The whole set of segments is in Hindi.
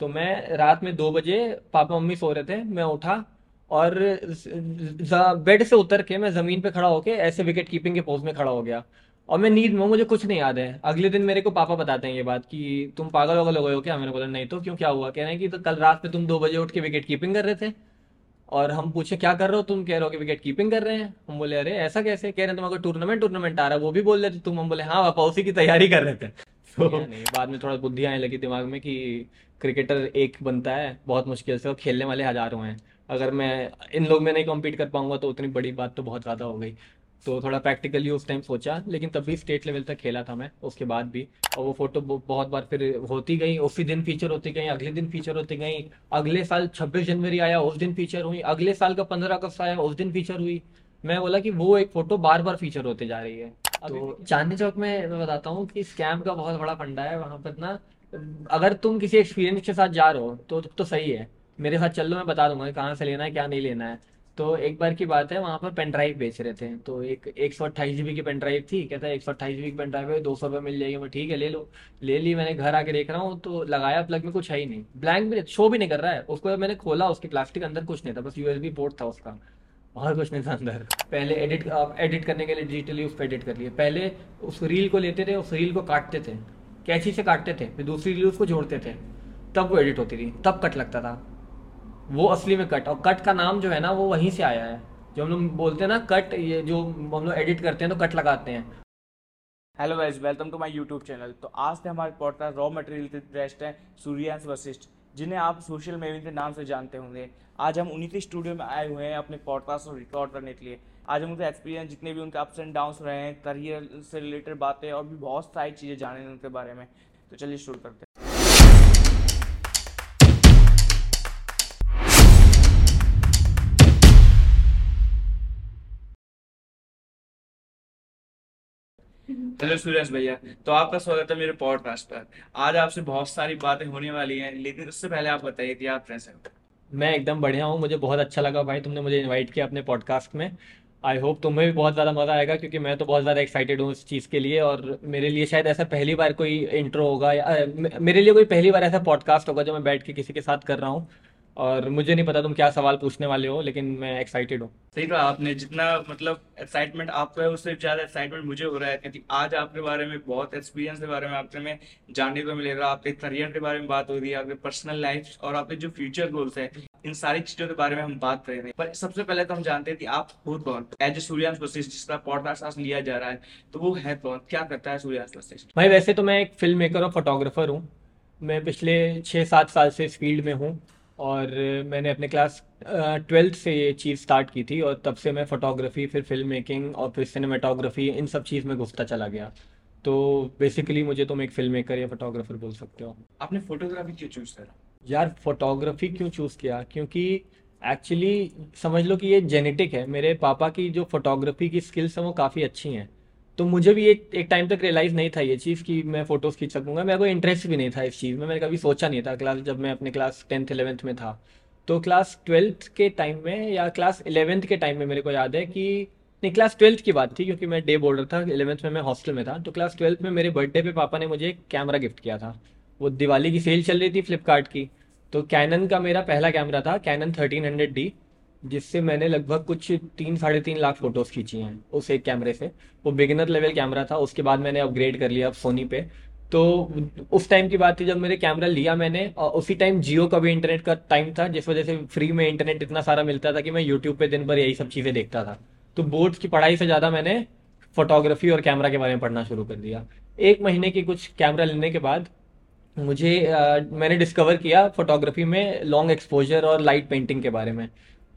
तो मैं रात में 2 बजे, पापा मम्मी सो रहे थे, मैं उठा और बेड से उतर के मैं ज़मीन पे खड़ा होके ऐसे विकेट कीपिंग के पोज में खड़ा हो गया और मैं नींद में, मुझे कुछ नहीं याद है। अगले दिन मेरे को पापा बताते हैं ये बात कि तुम पागल वागल हो गए हो क्या? मैंने बोला नहीं, तो क्यों, क्या हुआ? कह रहे हैं कि तो कल रात में तुम 2 बजे उठ के विकेट कीपिंग कर रहे थे और हम पूछे क्या कर रहे हो, तुम कह रहे हो कि विकेट कीपिंग कर रहे हैं। हम बोले अरे ऐसा कैसे? कह रहे हैं तुम्हारे टूर्नामेंट आ रहा है, वो भी बोल रहे थे तुम? हम बोले हाँ पापा, उसी की तैयारी कर रहे थे। बाद में थोड़ा बुद्धि आने लगी दिमाग में कि क्रिकेटर एक बनता है बहुत मुश्किल से और खेलने वाले हजारों हैं, अगर मैं इन लोग में नहीं कॉम्पीट कर पाऊंगा तो उतनी बड़ी बात तो बहुत ज़्यादा हो गई। तो थोड़ा प्रैक्टिकली उस टाइम सोचा, लेकिन तब भी स्टेट लेवल तक खेला था मैं उसके बाद भी। और वो फोटो बहुत बार फिर होती गई, उसी दिन फीचर होती गई, अगले दिन फीचर होती गई। अगले साल 26 जनवरी आया, उस दिन फीचर हुई। अगले साल का 15 अगस्त आया, उस दिन फीचर हुई। मैं बोला कि वो एक फोटो बार बार फीचर होते जा रही है। तो चांदनी चौक में मैं बताता हूँ कि स्कैम का बहुत बड़ा फंडा है वहाँ पर ना। अगर तुम किसी एक्सपीरियंस के साथ जा रहे हो तो सही है, मेरे साथ चल लो, मैं बता दूंगा कहाँ से लेना है क्या नहीं लेना है। तो एक बार की बात है, वहाँ पर पेन ड्राइव बेच रहे थे, तो एक 128 GB की पेन ड्राइव थी। कहता है 128 GB की पेन ड्राइव है, 200 रुपये मिल जाएगी। मैं ठीक है ले लो, ले ली। मैंने घर आके देख रहा हूँ तो लगाया, प्लग में कुछ है ही नहीं, ब्लैंक भी शो भी नहीं कर रहा है। उसको मैंने खोला, उसके प्लास्टिक अंदर कुछ नहीं था, बस USB पोर्ट था उसका और कुछ नहीं था अंदर। पहले एडिट करने के लिए डिजिटली उसको एडिट कर लिए। पहले उस रील को लेते थे, उस रील को काटते थे, कैंची से काटते थे, फिर दूसरी रील उसको जोड़ते थे, तब वो एडिट होती थी, तब कट लगता था वो असली में कट। और कट का नाम जो है ना वो वहीं से आया है, जो हम लोग बोलते हैं ना कट, ये जो हम लोग एडिट करते हैं तो कट लगाते हैं। Hello guys, welcome to my YouTube channel. तो आज से हमारे पॉडकास्ट रॉ मटेरियल के गेस्ट हैं सूर्यांश वशिष्ठ, जिन्हें आप सोशल मीडिया के नाम से जानते होंगे। आज हम उन्हीं के स्टूडियो में आए हुए हैं अपने पॉडकास्ट को रिकॉर्ड करने के लिए। आज हम उनका एक्सपीरियंस, जितने भी उनके अप्स एंड डाउन्स रहे हैं, करियर से रिलेटेड बातें और भी बहुत सारी चीज़ें जाने उनके बारे में। तो चलिए शुरू करते हैं। हेलो सूर्यांश भैया, तो आपका स्वागत है मेरे पॉडकास्ट पर। आज आपसे बहुत सारी बातें होने वाली हैं, लेकिन उससे पहले आप बताइए कि आप कैसे हो। मैं एकदम बढ़िया हूँ, मुझे बहुत अच्छा लगा भाई तुमने मुझे इनवाइट किया अपने पॉडकास्ट में। आई होप तुम्हें भी बहुत ज़्यादा मज़ा आएगा, क्योंकि मैं तो बहुत ज़्यादा एक्साइटेड हूँ इस चीज़ के लिए। और मेरे लिए शायद ऐसा पहली बार कोई इंट्रो होगा, मेरे लिए कोई पहली बार ऐसा पॉडकास्ट होगा जो मैं बैठ के किसी के साथ कर रहा हूँ। और मुझे नहीं पता तुम क्या सवाल पूछने वाले हो, लेकिन मैं एक्साइटेड हूँ। सही कहा आपने, जितना मतलब एक्साइटमेंट आपको है उससे ज़्यादा एक्साइटमेंट मुझे हो रहा है, क्योंकि आज आपके बारे में, बहुत एक्सपीरियंस के बारे में आपसे में जानने को मिलेगा। आपके करियर के बारे में बात हो रही है, आपके पर्सनल लाइफ और आपके जो फ्यूचर गोल्स है, इन सारी चीज़ों के बारे में हम बात कर रहे हैं। पर सबसे पहले तो हम जानते हैं कि आप खुद कौन एज ए सूर्यांश वशिष्ठ, जिसका पॉडकास्ट आज लिया जा रहा है, तो वो है कौन, क्या करता है सूर्यांश वशिष्ठ? भाई वैसे तो मैं एक फिल्म मेकर और फोटोग्राफर हूँ। मैं पिछले 6-7 साल से इस फील्ड में हूँ और मैंने अपने क्लास 12th से ये चीज़ स्टार्ट की थी और तब से मैं फ़ोटोग्राफ़ी, फिर फिल्म मेकिंग और फिर सिनेमाटोग्राफी, इन सब चीज़ में घुसता चला गया। तो बेसिकली मुझे तुम एक फिल्म मेकर या फोटोग्राफ़र बोल सकते हो। आपने फ़ोटोग्राफी क्यों चूज़ करा? यार फोटोग्राफ़ी क्यों चूज़ किया, क्योंकि एक्चुअली समझ लो कि ये जेनेटिक है। मेरे पापा की जो फ़ोटोग्राफ़ी की स्किल्स हैं वो काफ़ी अच्छी हैं, तो मुझे भी एक टाइम तक रियलाइज़ नहीं था ये चीज़ कि मैं फ़ोटोज़ खींच सकूँगा। मेरा कोई इंटरेस्ट भी नहीं था इस चीज़ में, मैंने कभी सोचा नहीं था। जब मैं अपने क्लास 10th-11th में था, तो क्लास 12th के टाइम में या क्लास 11th के टाइम में मेरे को याद है कि नहीं, क्लास 12th की बात थी, क्योंकि मैं डे बोर्डर था। 11th में मैं हॉस्टल में था, तो क्लास 12th में मेरे बर्थडे पर पापा ने मुझे एक कैमरा गिफ्ट किया था। वो दिवाली की सेल चल रही थी फ्लिपकार्ट की, तो कैनन का मेरा पहला कैमरा था, कैनन 1300D, जिससे मैंने लगभग कुछ 3-3.5 लाख फ़ोटोज़ खींची हैं उस एक कैमरे से। वो बिगिनर लेवल कैमरा था, उसके बाद मैंने अपग्रेड कर लिया अब सोनी पे। तो उस टाइम की बात थी जब मेरे कैमरा लिया मैंने, और उसी टाइम जियो का भी इंटरनेट का टाइम था, जिस वजह से फ्री में इंटरनेट इतना सारा मिलता था कि मैं यूट्यूब पे दिन भर यही सब चीज़ें देखता था। तो बोर्ड्स की पढ़ाई से ज़्यादा मैंने फोटोग्राफी और कैमरा के बारे में पढ़ना शुरू कर दिया। 1 महीने की कुछ कैमरा लेने के बाद मुझे मैंने डिस्कवर किया फोटोग्राफी में लॉन्ग एक्सपोजर और लाइट पेंटिंग के बारे में।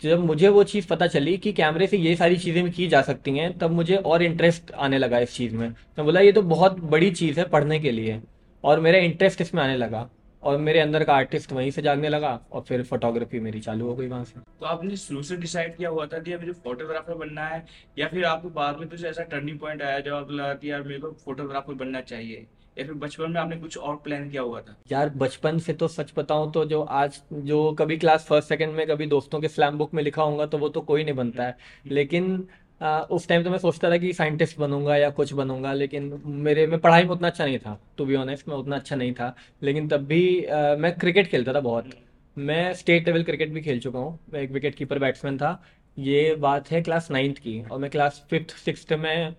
जब मुझे वो चीज़ पता चली कि कैमरे से ये सारी चीज़ें भी की जा सकती हैं, तब मुझे और इंटरेस्ट आने लगा इस चीज़ में। मैं बोला ये तो बहुत बड़ी चीज़ है पढ़ने के लिए, और मेरा इंटरेस्ट इसमें आने लगा और मेरे अंदर का आर्टिस्ट वहीं से जागने लगा, और फिर फोटोग्राफी मेरी चालू हो गई वहाँ से। तो आपने शुरू से डिसाइड किया हुआ था कि मुझे फोटोग्राफर बनना है, या फिर आपको बाद में कुछ ऐसा टर्निंग पॉइंट आया जब आपको लगा कि यार मेरे को फोटोग्राफर बनना चाहिए, या फिर बचपन में आपने कुछ और प्लान किया हुआ था? यार बचपन से तो सच बताऊं तो जो आज जो कभी क्लास 1st-2nd में कभी दोस्तों के स्लैम बुक में लिखा होगा तो वो तो कोई नहीं बनता है, लेकिन उस टाइम तो मैं सोचता था कि साइंटिस्ट बनूंगा या कुछ बनूंगा, लेकिन मेरे में पढ़ाई में उतना अच्छा नहीं था, टू बी ऑनेस्ट मैं उतना अच्छा नहीं था। लेकिन तब भी मैं क्रिकेट खेलता था बहुत, मैं स्टेट लेवल क्रिकेट भी खेल चुका हूँ, मैं एक विकेट कीपर बैट्समैन था। ये बात है क्लास 9th की, और मैं क्लास 5th 6th में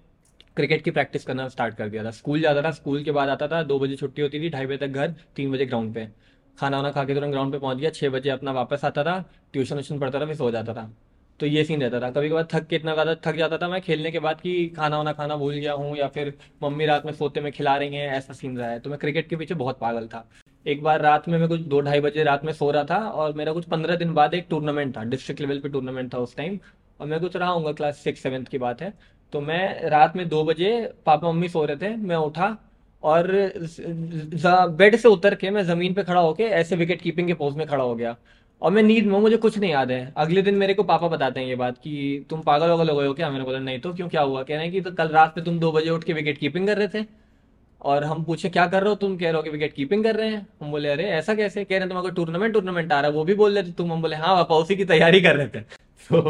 क्रिकेट की प्रैक्टिस करना स्टार्ट कर दिया था। स्कूल जाता था, स्कूल के बाद आता था, 2 बजे छुट्टी होती थी, 2:30 बजे तक घर, 3 बजे ग्राउंड पे, खाना वाना खा के तुरंत ग्राउंड पे पहुंच गया, 6 बजे अपना वापस आता था, ट्यूशन व्यूशन पढ़ता था, फिर सो जाता था। तो ये सीन रहता था। कभी कभार थक के इतना ज़्यादा थक जाता था मैं खेलने के बाद कि खाना वाना खाना भूल गया हूँ, या फिर मम्मी रात में सोते में खिला रही हैं, ऐसा सीन रहा है। तो मैं क्रिकेट के पीछे बहुत पागल था। एक बार रात में मैं कुछ 2-2:30 बजे रात में सो रहा था, और मेरा कुछ 15 दिन बाद एक टूर्नामेंट था, डिस्ट्रिक्ट लेवल पे टूर्नामेंट था उस टाइम, और मैं कुछ रहा हूँ क्लास 6-7 की बात है। तो मैं रात में 2 बजे, पापा मम्मी सो रहे थे, मैं उठा और बेड से उतर के मैं ज़मीन पे खड़ा होके ऐसे विकेट कीपिंग के पोज में खड़ा हो गया, और मैं नींद में, मुझे कुछ नहीं याद है। अगले दिन मेरे को पापा बताते हैं ये बात कि तुम पागल वागल हो गए हो क्या? मैंने बोला नहीं, तो क्यों, क्या हुआ? कह रहे हैं कि तो कल रात में तुम 2 बजे उठ के विकेट कीपिंग कर रहे थे, और हम पूछे क्या कर रहे हो, तुम कह रहे हो कि विकेट कीपिंग कर रहे हैं। हम बोले अरे ऐसा कैसे? कह रहे हैं तुम्हारा टूर्नामेंट आ रहा है, वो भी बोल रहे थे तुम? हम बोले हाँ पापा, उसी की तैयारी कर रहे थे। तो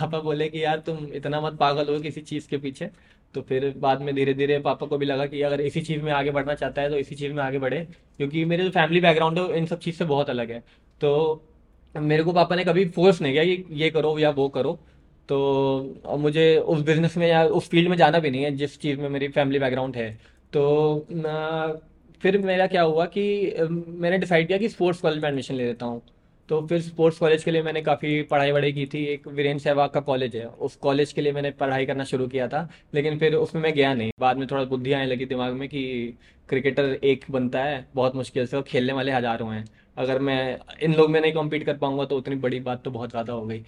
पापा बोले कि यार तुम इतना मत पागल हो किसी चीज़ के पीछे। तो फिर बाद में धीरे धीरे पापा को भी लगा कि अगर इसी चीज़ में आगे बढ़ना चाहता है तो इसी चीज़ में आगे बढ़े, क्योंकि मेरे जो फैमिली बैकग्राउंड है इन सब चीज़ से बहुत अलग है। तो मेरे को पापा ने कभी फोर्स नहीं किया कि ये करो या वो करो। तो और मुझे उस बिज़नेस में या उस फील्ड में जाना भी नहीं है जिस चीज़ में मेरी फैमिली बैकग्राउंड है। तो फिर मेरा क्या हुआ कि मैंने डिसाइड किया कि स्पोर्ट्स कॉलेज में एडमिशन ले लेता हूँ। तो फिर स्पोर्ट्स कॉलेज के लिए मैंने काफ़ी पढ़ाई वढ़ाई की थी। एक वीरेंद्र सहवाग का कॉलेज है, उस कॉलेज के लिए मैंने पढ़ाई करना शुरू किया था, लेकिन फिर उसमें मैं गया नहीं। बाद में थोड़ा बुद्धि आने लगी दिमाग में कि क्रिकेटर एक बनता है बहुत मुश्किल से, और खेलने वाले हज़ारों हैं, अगर मैं इन लोग में नहीं कॉम्पीट कर पाऊंगा तो उतनी बड़ी बात तो बहुत ज़्यादा हो गई।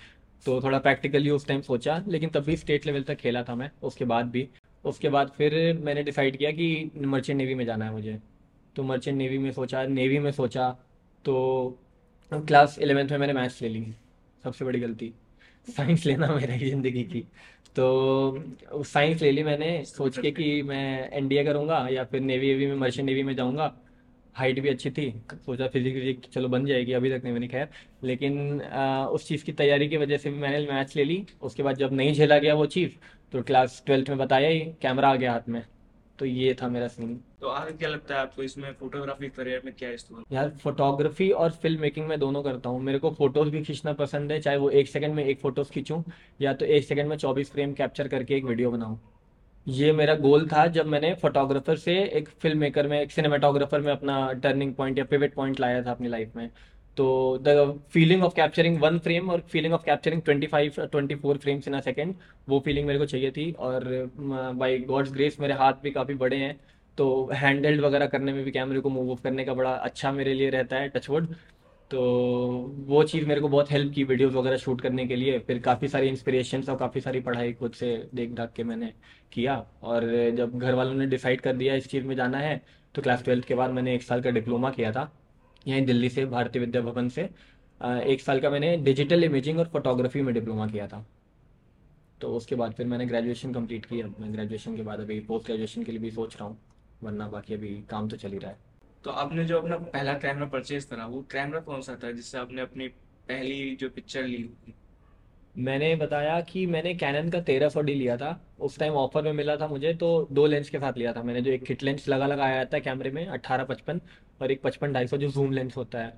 तो थोड़ा प्रैक्टिकली उस टाइम सोचा, लेकिन तब भी स्टेट लेवल तक खेला था मैं उसके बाद भी। उसके बाद फिर मैंने डिसाइड किया कि मर्चेंट नेवी में जाना है मुझे। तो मर्चेंट नेवी में सोचा, तो क्लास 11th में मैंने मैथ्स ले ली, सबसे बड़ी गलती, साइंस लेना मेरी ज़िंदगी की। तो साइंस ले ली मैंने सोच के कि मैं NDA करूँगा या फिर नेवी में, मर्चेंट नेवी में जाऊँगा। हाइट भी अच्छी थी, सोचा फिजिक्स चलो बन जाएगी, अभी तक नहीं बनी खैर। लेकिन उस चीज़ की तैयारी की वजह से भी मैंने मैथ्स ले ली। उसके बाद जब नहीं झेला गया वो चीज़, तो क्लास 12th में बताया ही कैमरा आ गया हाथ में। तो ये था मेरा सीन। तो आगे क्या लगता है आपको इसमें, फोटोग्राफी करियर में क्या स्टोरी? यार फोटोग्राफी और फिल्म मेकिंग मैं दोनों करता हूँ। मेरे को फोटोज भी खींचना पसंद है, चाहे वो 1 सेकंड में 1 फोटोज खींचूँ या तो 1 सेकंड में 24 फ्रेम कैप्चर करके एक वीडियो बनाऊँ। ये मेरा गोल था जब मैंने फोटोग्राफर से एक फिल्म मेकर में, एक सिनेमाटोग्राफर में अपना टर्निंग पॉइंट या पिवट पॉइंट लाया था अपनी लाइफ में। तो the feeling of capturing 1 frame और feeling of capturing 24 frames in a second, वो फीलिंग मेरे को चाहिए थी। और बाय गॉड्स ग्रेस मेरे हाथ भी काफ़ी बड़े हैं, तो हैंडल्ड वगैरह करने में भी कैमरे को मूव ऑफ करने का बड़ा अच्छा मेरे लिए रहता है, टचवुड। तो वो चीज़ मेरे को बहुत हेल्प की वीडियोस वगैरह शूट करने के लिए। फिर काफ़ी सारी इंस्पिरेशंस और काफ़ी सारी पढ़ाई खुद से देख ढाक के मैंने किया। और जब घर वालों ने डिसाइड कर दिया इस चीज़ में जाना है, तो क्लास 12th के बाद मैंने 1 साल का डिप्लोमा किया था यहीं दिल्ली से, भारतीय विद्या भवन से। 1 साल का मैंने डिजिटल इमेजिंग और फोटोग्राफी में डिप्लोमा किया था। तो उसके बाद फिर मैंने ग्रेजुएशन कम्प्लीट की। अब मैं ग्रेजुएशन के बाद अभी पोस्ट ग्रेजुएशन के लिए भी सोच रहा हूँ, वरना बाकी अभी काम तो चल ही रहा है। तो आपने जो अपना पहला कैमरा परचेज करा, वो कैमरा कौन सा था जिससे आपने अपनी पहली जो पिक्चर ली? मैंने बताया कि मैंने कैनन का 1300D लिया था। उस टाइम ऑफर में मिला था मुझे, तो 2 लेंस के साथ लिया था मैंने। जो एक किट लेंस लगा आया था कैमरे में 18-55 और एक 55-250 जो जूम लेंस होता है,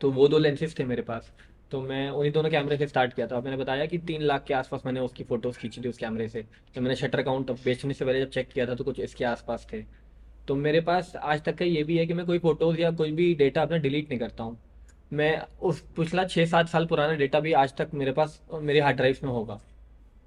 तो वो 2 लेंसेज थे मेरे पास। तो मैं उन्हीं दोनों कैमरे से स्टार्ट किया था। अब मैंने बताया कि 3 लाख के आसपास मैंने उसकी फ़ोटोज़ खींची थी उस कैमरे से। तो मैंने शटर काउंट बेचने से पहले जब चेक किया था तो कुछ इसके आसपास थे। तो मेरे पास आज तक का ये भी है कि मैं कोई फ़ोटोज़ या कोई भी डेटा अपना डिलीट नहीं करता हूँ। मैं उस पिछला 6-7 साल पुराना डेटा भी आज तक मेरे पास मेरे हार्ड ड्राइव्स में होगा।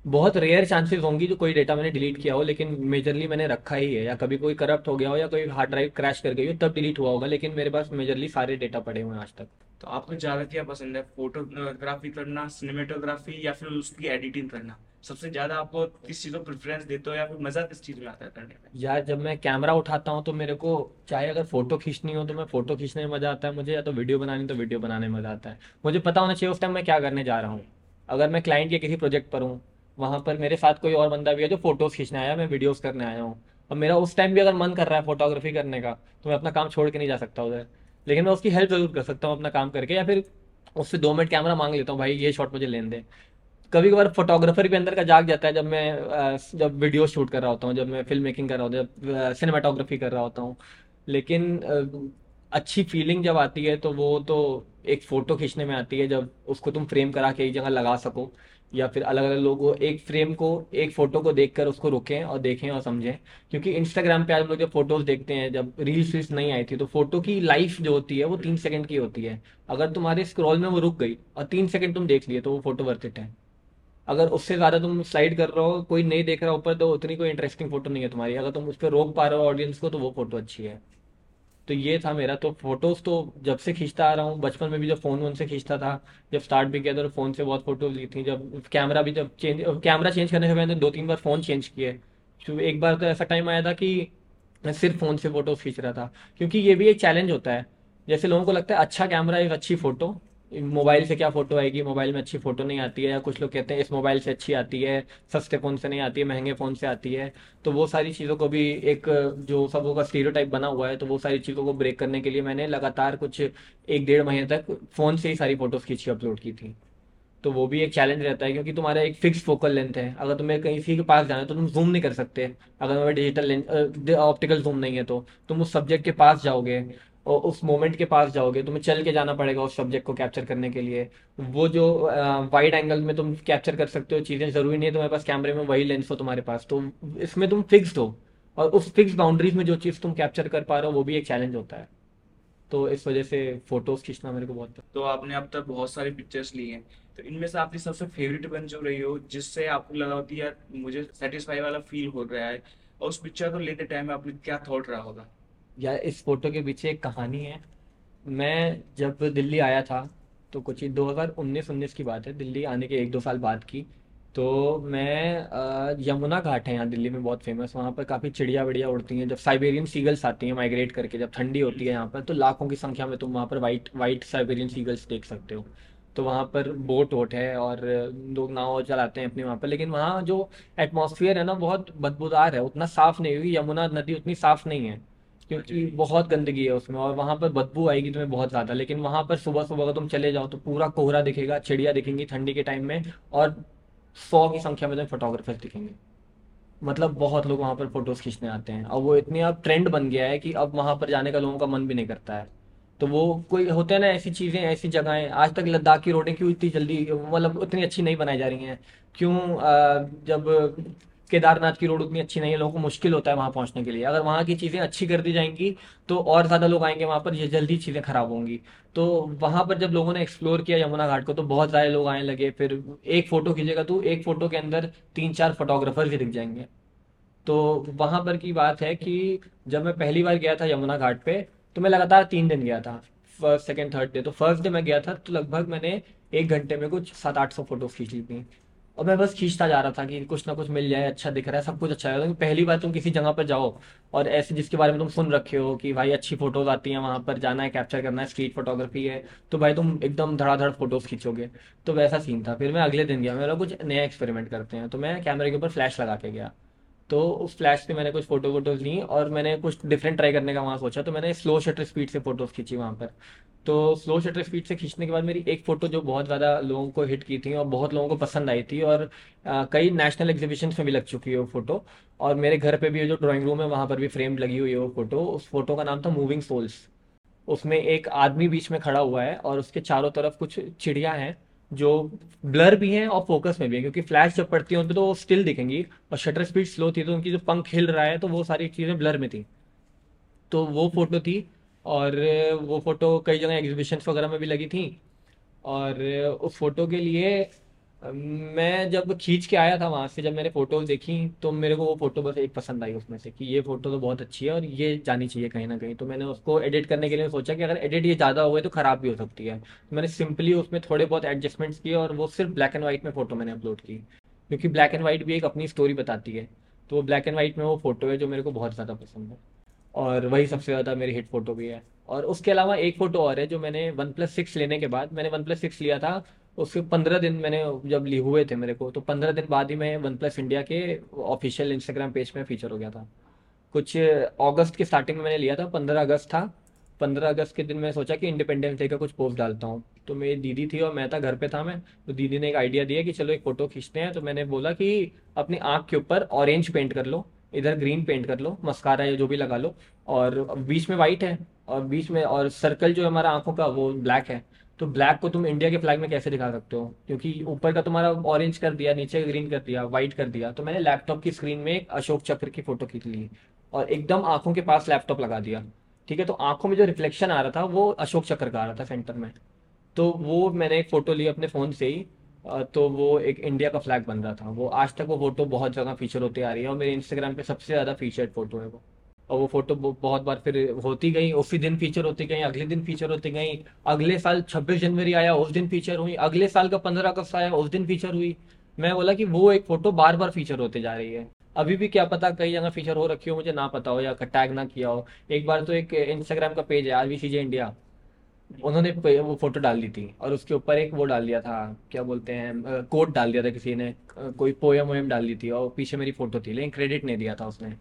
बहुत रेयर चांसेस होंगी जो कोई डेटा मैंने डिलीट किया हो, लेकिन मेजरली मैंने रखा ही है। या कभी कोई करप्ट हो गया हो या कोई हार्ड ड्राइव क्रैश कर गई हो तब डिलीट हुआ होगा, लेकिन मेरे पास मेजरली सारे डेटा पड़े हुए हैं आज तक। तो आपको ज़्यादा क्या पसंद है, फोटोग्राफी करना, सिनेमेटोग्राफी या फिर उसकी एडिटिंग करना? सबसे ज़्यादा आपको किस चीज़ को प्रेफरेंस देते हो या फिर मज़ा किस चीज़ में आता है करने में? यार जब मैं कैमरा उठाता हूँ तो मेरे को चाहे अगर फ़ोटो खींचनी हो तो मैं फ़ोटो खींचने में मज़ा आता है मुझे, या तो वीडियो बनानी तो वीडियो बनाने में मज़ा आता है। मुझे पता होना चाहिए उस टाइम मैं क्या करने जा रहा हूँ। अगर मैं क्लाइंट के किसी प्रोजेक्ट पर हूँ, वहाँ पर मेरे साथ कोई और बंदा भी है जो फ़ोटोज़ खींचने आया, मैं वीडियोज़ करने आया हूँ, और मेरा उस टाइम भी अगर मन कर रहा है फोटोग्राफी करने का तो मैं अपना काम छोड़ के नहीं जा सकता उधर। लेकिन मैं उसकी हेल्प ज़रूर कर सकता हूँ अपना काम करके, या फिर उससे 2 मिनट कैमरा मांग लेता हूँ, भाई ये शॉट मुझे लेने दे। कभी कभार फोटोग्राफर भी अंदर का जाग जाता है, जब वीडियो शूट कर रहा होता हूँ, जब मैं फिल्म मेकिंग कर रहा होता हूँ, जब सिनेमाटोग्राफी कर रहा होता हूँ। लेकिन अच्छी फीलिंग जब आती है तो वो तो एक फ़ोटो खींचने में आती है, जब उसको तुम फ्रेम करा के एक जगह लगा सको, या फिर अलग अलग लोगों एक फ्रेम को, एक फ़ोटो को देखकर उसको रोकें और देखें और समझें। क्योंकि इंस्टाग्राम पे आज हम लोग जब फोटोज़ देखते हैं, जब रील्स नहीं आई थी तो फोटो की लाइफ जो होती है वो 3 सेकंड की होती है। अगर तुम्हारे स्क्रॉल में वो रुक गई और 3 सेकंड तुम देख लिए तो वो फोटो वर्थ इट है। अगर उससे ज़्यादा तुम स्लाइड कर रहे हो, कोई नहीं देख रहा ऊपर, तो उतनी कोई इंटरेस्टिंग फोटो नहीं है तुम्हारी। अगर तुम उस पर रोक पा रहे हो ऑडियंस को तो वो फोटो अच्छी है। तो ये था मेरा। तो फोटोज़ तो जब से खींचता आ रहा हूँ, बचपन में भी जब फ़ोन से खींचता था, जब स्टार्ट भी किया था तो फ़ोन से बहुत फोटोज ली थी। जब कैमरा चेंज करने से मैंने 2-3 बार फ़ोन चेंज किए। तो एक बार तो ऐसा टाइम आया था कि मैं सिर्फ फ़ोन से फ़ोटोज़ खींच रहा था, क्योंकि ये भी एक चैलेंज होता है। जैसे लोगों को लगता है अच्छा कैमरा एक अच्छी फ़ोटो, मोबाइल से क्या फ़ोटो आएगी, मोबाइल में अच्छी फ़ोटो नहीं आती है, या कुछ लोग कहते हैं इस मोबाइल से अच्छी आती है, सस्ते फ़ोन से नहीं आती है, महंगे फ़ोन से आती है। तो वो सारी चीज़ों को भी एक जो सबों का स्टीरियोटाइप बना हुआ है, तो वो सारी चीज़ों को ब्रेक करने के लिए मैंने लगातार कुछ 1-1.5 महीने तक फ़ोन से ही सारी फ़ोटोज़ खींच के अपलोड की थी। तो वो भी एक चैलेंज रहता है, क्योंकि तुम्हारा एक फिक्स फोकल लेंथ है। अगर तुम्हें किसी के पास जाना है तो तुम जूम नहीं कर सकते, अगर तुम्हें डिजिटल लेंस ऑप्टिकल जूम नहीं है तो तुम उस सब्जेक्ट के पास जाओगे और उस मोमेंट के पास जाओगे, तुम्हें चल के जाना पड़ेगा उस सब्जेक्ट को कैप्चर करने के लिए। वो जो वाइड एंगल में तुम कैप्चर कर सकते हो चीज़ें, ज़रूरी नहीं है तुम्हारे पास कैमरे में वही लेंस हो तुम्हारे पास। तो इसमें तुम फिक्स्ड हो, और उस फिक्स बाउंड्रीज में जो चीज़ तुम कैप्चर कर पा रहे हो वो भी एक चैलेंज होता है। तो इस वजह से फ़ोटोज़ खींचना मेरे को बहुत। तो आपने अब तक बहुत सारी पिक्चर्स ली हैं, तो इनमें से आपकी सबसे फेवरेट वन जो रही हो, जिससे आपको लगा होती है यार मुझे सेटिस्फाई वाला फील हो रहा है, और उस पिक्चर को लेते टाइम में आपने क्या थॉट रहा होगा? यार इस फोटो के पीछे एक कहानी है। मैं जब दिल्ली आया था तो कुछ 2019 की बात है, दिल्ली आने के 1-2 साल बाद की। तो मैं यमुना घाट है यहाँ दिल्ली में बहुत फेमस, वहाँ पर काफ़ी चिड़िया विड़िया उड़ती हैं। जब साइबेरियन सीगल्स आती हैं माइग्रेट करके, जब ठंडी होती है यहाँ पर, तो लाखों की संख्या में तुम वहाँ पर वाइट साइबेरियन सीगल्स देख सकते हो। तो वहाँ पर बोट वोट है और लोग नाव चलाते हैं अपने वहाँ पर। लेकिन वहाँ जो एटमोसफियर है ना बहुत बदबूदार है, उतना साफ़ नहीं हुई, यमुना नदी उतनी साफ़ नहीं है क्योंकि बहुत गंदगी है उसमें, और वहाँ पर बदबू आएगी तुम्हें बहुत ज़्यादा। लेकिन वहाँ पर सुबह सुबह अगर तुम चले जाओ तो पूरा कोहरा दिखेगा, चिड़िया दिखेंगी ठंडी के टाइम में, और 100 की संख्या में तुम्हें फोटोग्राफर्स दिखेंगे। मतलब बहुत लोग वहाँ पर फोटोज़ खींचने आते हैं, और वो इतनी अब ट्रेंड बन गया है कि अब वहाँ पर जाने का लोगों का मन भी नहीं करता है। तो वो कोई होते हैं ना ऐसी चीज़ें, ऐसी जगहें। आज तक लद्दाख की रोडें क्यों इतनी जल्दी, मतलब उतनी अच्छी नहीं बनाई जा रही हैं, क्यों जब केदारनाथ की रोड उतनी अच्छी नहीं है, लोगों को मुश्किल होता है वहाँ पहुँचने के लिए। अगर वहाँ की चीज़ें अच्छी कर दी जाएंगी तो और ज़्यादा लोग आएंगे वहाँ पर, ये जल्दी चीज़ें ख़राब होंगी। तो वहाँ पर जब लोगों ने एक्सप्लोर किया यमुना घाट को तो बहुत सारे लोग आने लगे। फिर एक फ़ोटो खींचेगा तो एक फ़ोटो के अंदर 3-4 फोटोग्राफर भी दिख जाएंगे। तो वहाँ पर की बात है कि जब मैं पहली बार गया था यमुना घाट पर, तो मैं लगातार 3 दिन गया था, फर्स्ट सेकेंड थर्ड डे। तो फर्स्ट डे मैं गया था तो लगभग मैंने 1 घंटे में कुछ 700-800 फोटोज़ खींच ली थी, और मैं बस खींचता जा रहा था कि कुछ ना कुछ मिल जाए, अच्छा दिख रहा है, सब कुछ अच्छा है। क्योंकि पहली बार तुम किसी जगह पर जाओ और ऐसे जिसके बारे में तुम सुन रखे हो कि भाई अच्छी फोटोज आती हैं, वहाँ पर जाना है, कैप्चर करना है, स्ट्रीट फोटोग्राफी है, तो भाई तुम एकदम धड़ाधड़ फोटोज खींचोगे। तो वैसा सीन था। फिर मैं अगले दिन गया, मेरा कुछ नया एक्सपेरिमेंट करते हैं। तो मैं कैमरे के ऊपर फ्लैश लगा के गया, तो उस फ्लैश से मैंने कुछ फोटोज ली और मैंने कुछ डिफरेंट ट्राई करने का वहाँ सोचा। तो मैंने स्लो शटर स्पीड से फोटोज खींची वहाँ पर। तो स्लो शटर स्पीड से खींचने के बाद मेरी एक फ़ोटो जो बहुत ज़्यादा लोगों को हिट की थी और बहुत लोगों को पसंद आई थी, और कई नेशनल एग्जीबिशंस में भी लग चुकी है वो फ़ोटो, और मेरे घर पे भी जो ड्राइंग रूम है वहाँ पर भी फ्रेम लगी हुई है वो फ़ोटो। उस फोटो का नाम था मूविंग सोल्स। उसमें एक आदमी बीच में खड़ा हुआ है और उसके चारों तरफ कुछ चिड़िया हैं जो ब्लर भी हैं और फोकस में भी है, क्योंकि फ्लैश जब पड़ती है उन पर तो वो स्टिल दिखेंगी, और शटर स्पीड स्लो थी तो उनकी जो पंख हिल रहा है तो वो सारी चीज़ें ब्लर में थी। तो वो फ़ोटो थी, और वो फ़ोटो कई जगह एग्जीबिशंस वगैरह में भी लगी थी। और उस फ़ोटो के लिए मैं जब खींच के आया था वहाँ से, जब मैंने फ़ोटोज़ देखी तो मेरे को वो फ़ोटो बस एक पसंद आई उसमें से कि ये फ़ोटो तो बहुत अच्छी है और ये जानी चाहिए कहीं ना कहीं। तो मैंने उसको एडिट करने के लिए सोचा कि अगर एडिट ये ज़्यादा हो गए तो ख़राब भी हो सकती है। तो मैंने सिंपली उसमें थोड़े बहुत एडजस्टमेंट्स किए और वो सिर्फ ब्लैक एंड वाइट में फ़ोटो मैंने अपलोड की, क्योंकि ब्लैक एंड वाइट भी एक अपनी स्टोरी बताती है। तो वो ब्लैक एंड वाइट में वो फ़ोटो है जो मेरे को बहुत ज़्यादा पसंद है, और वही सबसे ज़्यादा मेरी हिट फोटो भी है। और उसके अलावा एक फ़ोटो और है जो मैंने OnePlus 6 लेने के बाद, मैंने OnePlus 6 लिया था, उसके 15 दिन मैंने जब लिए हुए थे मेरे को, तो 15 दिन बाद ही मैं OnePlus इंडिया के ऑफिशियल इंस्टाग्राम पेज में फीचर हो गया था। कुछ अगस्त के स्टार्टिंग में मैंने लिया था, 15 अगस्त था। 15 अगस्त के दिन मैं सोचा कि इंडिपेंडेंस डे का कुछ पोस्ट डालता हूँ। तो मेरी दीदी थी और मैं था, घर पे था मैं। तो दीदी ने एक आइडिया दिया कि चलो एक फोटो खींचते हैं। तो मैंने बोला कि अपनी आँख के ऊपर ऑरेंज पेंट कर लो, इधर ग्रीन पेंट कर लो, मस्कारा या जो भी लगा लो, और बीच में वाइट है और बीच में और सर्कल जो है हमारा आँखों का वो ब्लैक है। तो ब्लैक को तुम इंडिया के फ्लैग में कैसे दिखा सकते हो, क्योंकि ऊपर का तुम्हारा ऑरेंज कर दिया, नीचे ग्रीन कर दिया, वाइट कर दिया। तो मैंने लैपटॉप की स्क्रीन में एक अशोक चक्र की फोटो खींच ली और एकदम आँखों के पास लैपटॉप लगा दिया, ठीक है। तो आंखों में जो रिफ्लेक्शन आ रहा था वो अशोक चक्र का आ रहा था सेंटर में। तो वो मैंने एक फोटो ली अपने फ़ोन से ही, तो वो एक इंडिया का फ्लैग बन रहा था। वो आज तक वो फोटो बहुत जगह फीचर होती आ रही है और मेरे इंस्टाग्राम पे सबसे ज़्यादा फीचर्ड फोटो है वो। और वो फोटो बहुत बार फिर होती गई, उसी दिन फीचर होती गई, अगले दिन फीचर होती गई। अगले साल 26 जनवरी आया, उस दिन फीचर हुई। अगले साल का 15 अगस्त आया, उस दिन फीचर हुई। मैं बोला कि वो एक फ़ोटो बार बार फीचर होते जा रही है। अभी भी क्या पता कई जगह फीचर हो रखी हो, मुझे ना पता हो या टैग ना किया हो। एक बार तो एक इंस्टाग्राम का पेज है आरवीसीजे इंडिया, उन्होंने वो फोटो डाल दी थी और उसके ऊपर एक वो डाल दिया था, क्या बोलते हैं, कोट डाल दिया था किसी ने, कोई पोएम वोएम डाल दी थी और पीछे मेरी फोटो थी, लेकिन क्रेडिट नहीं दिया था उसने।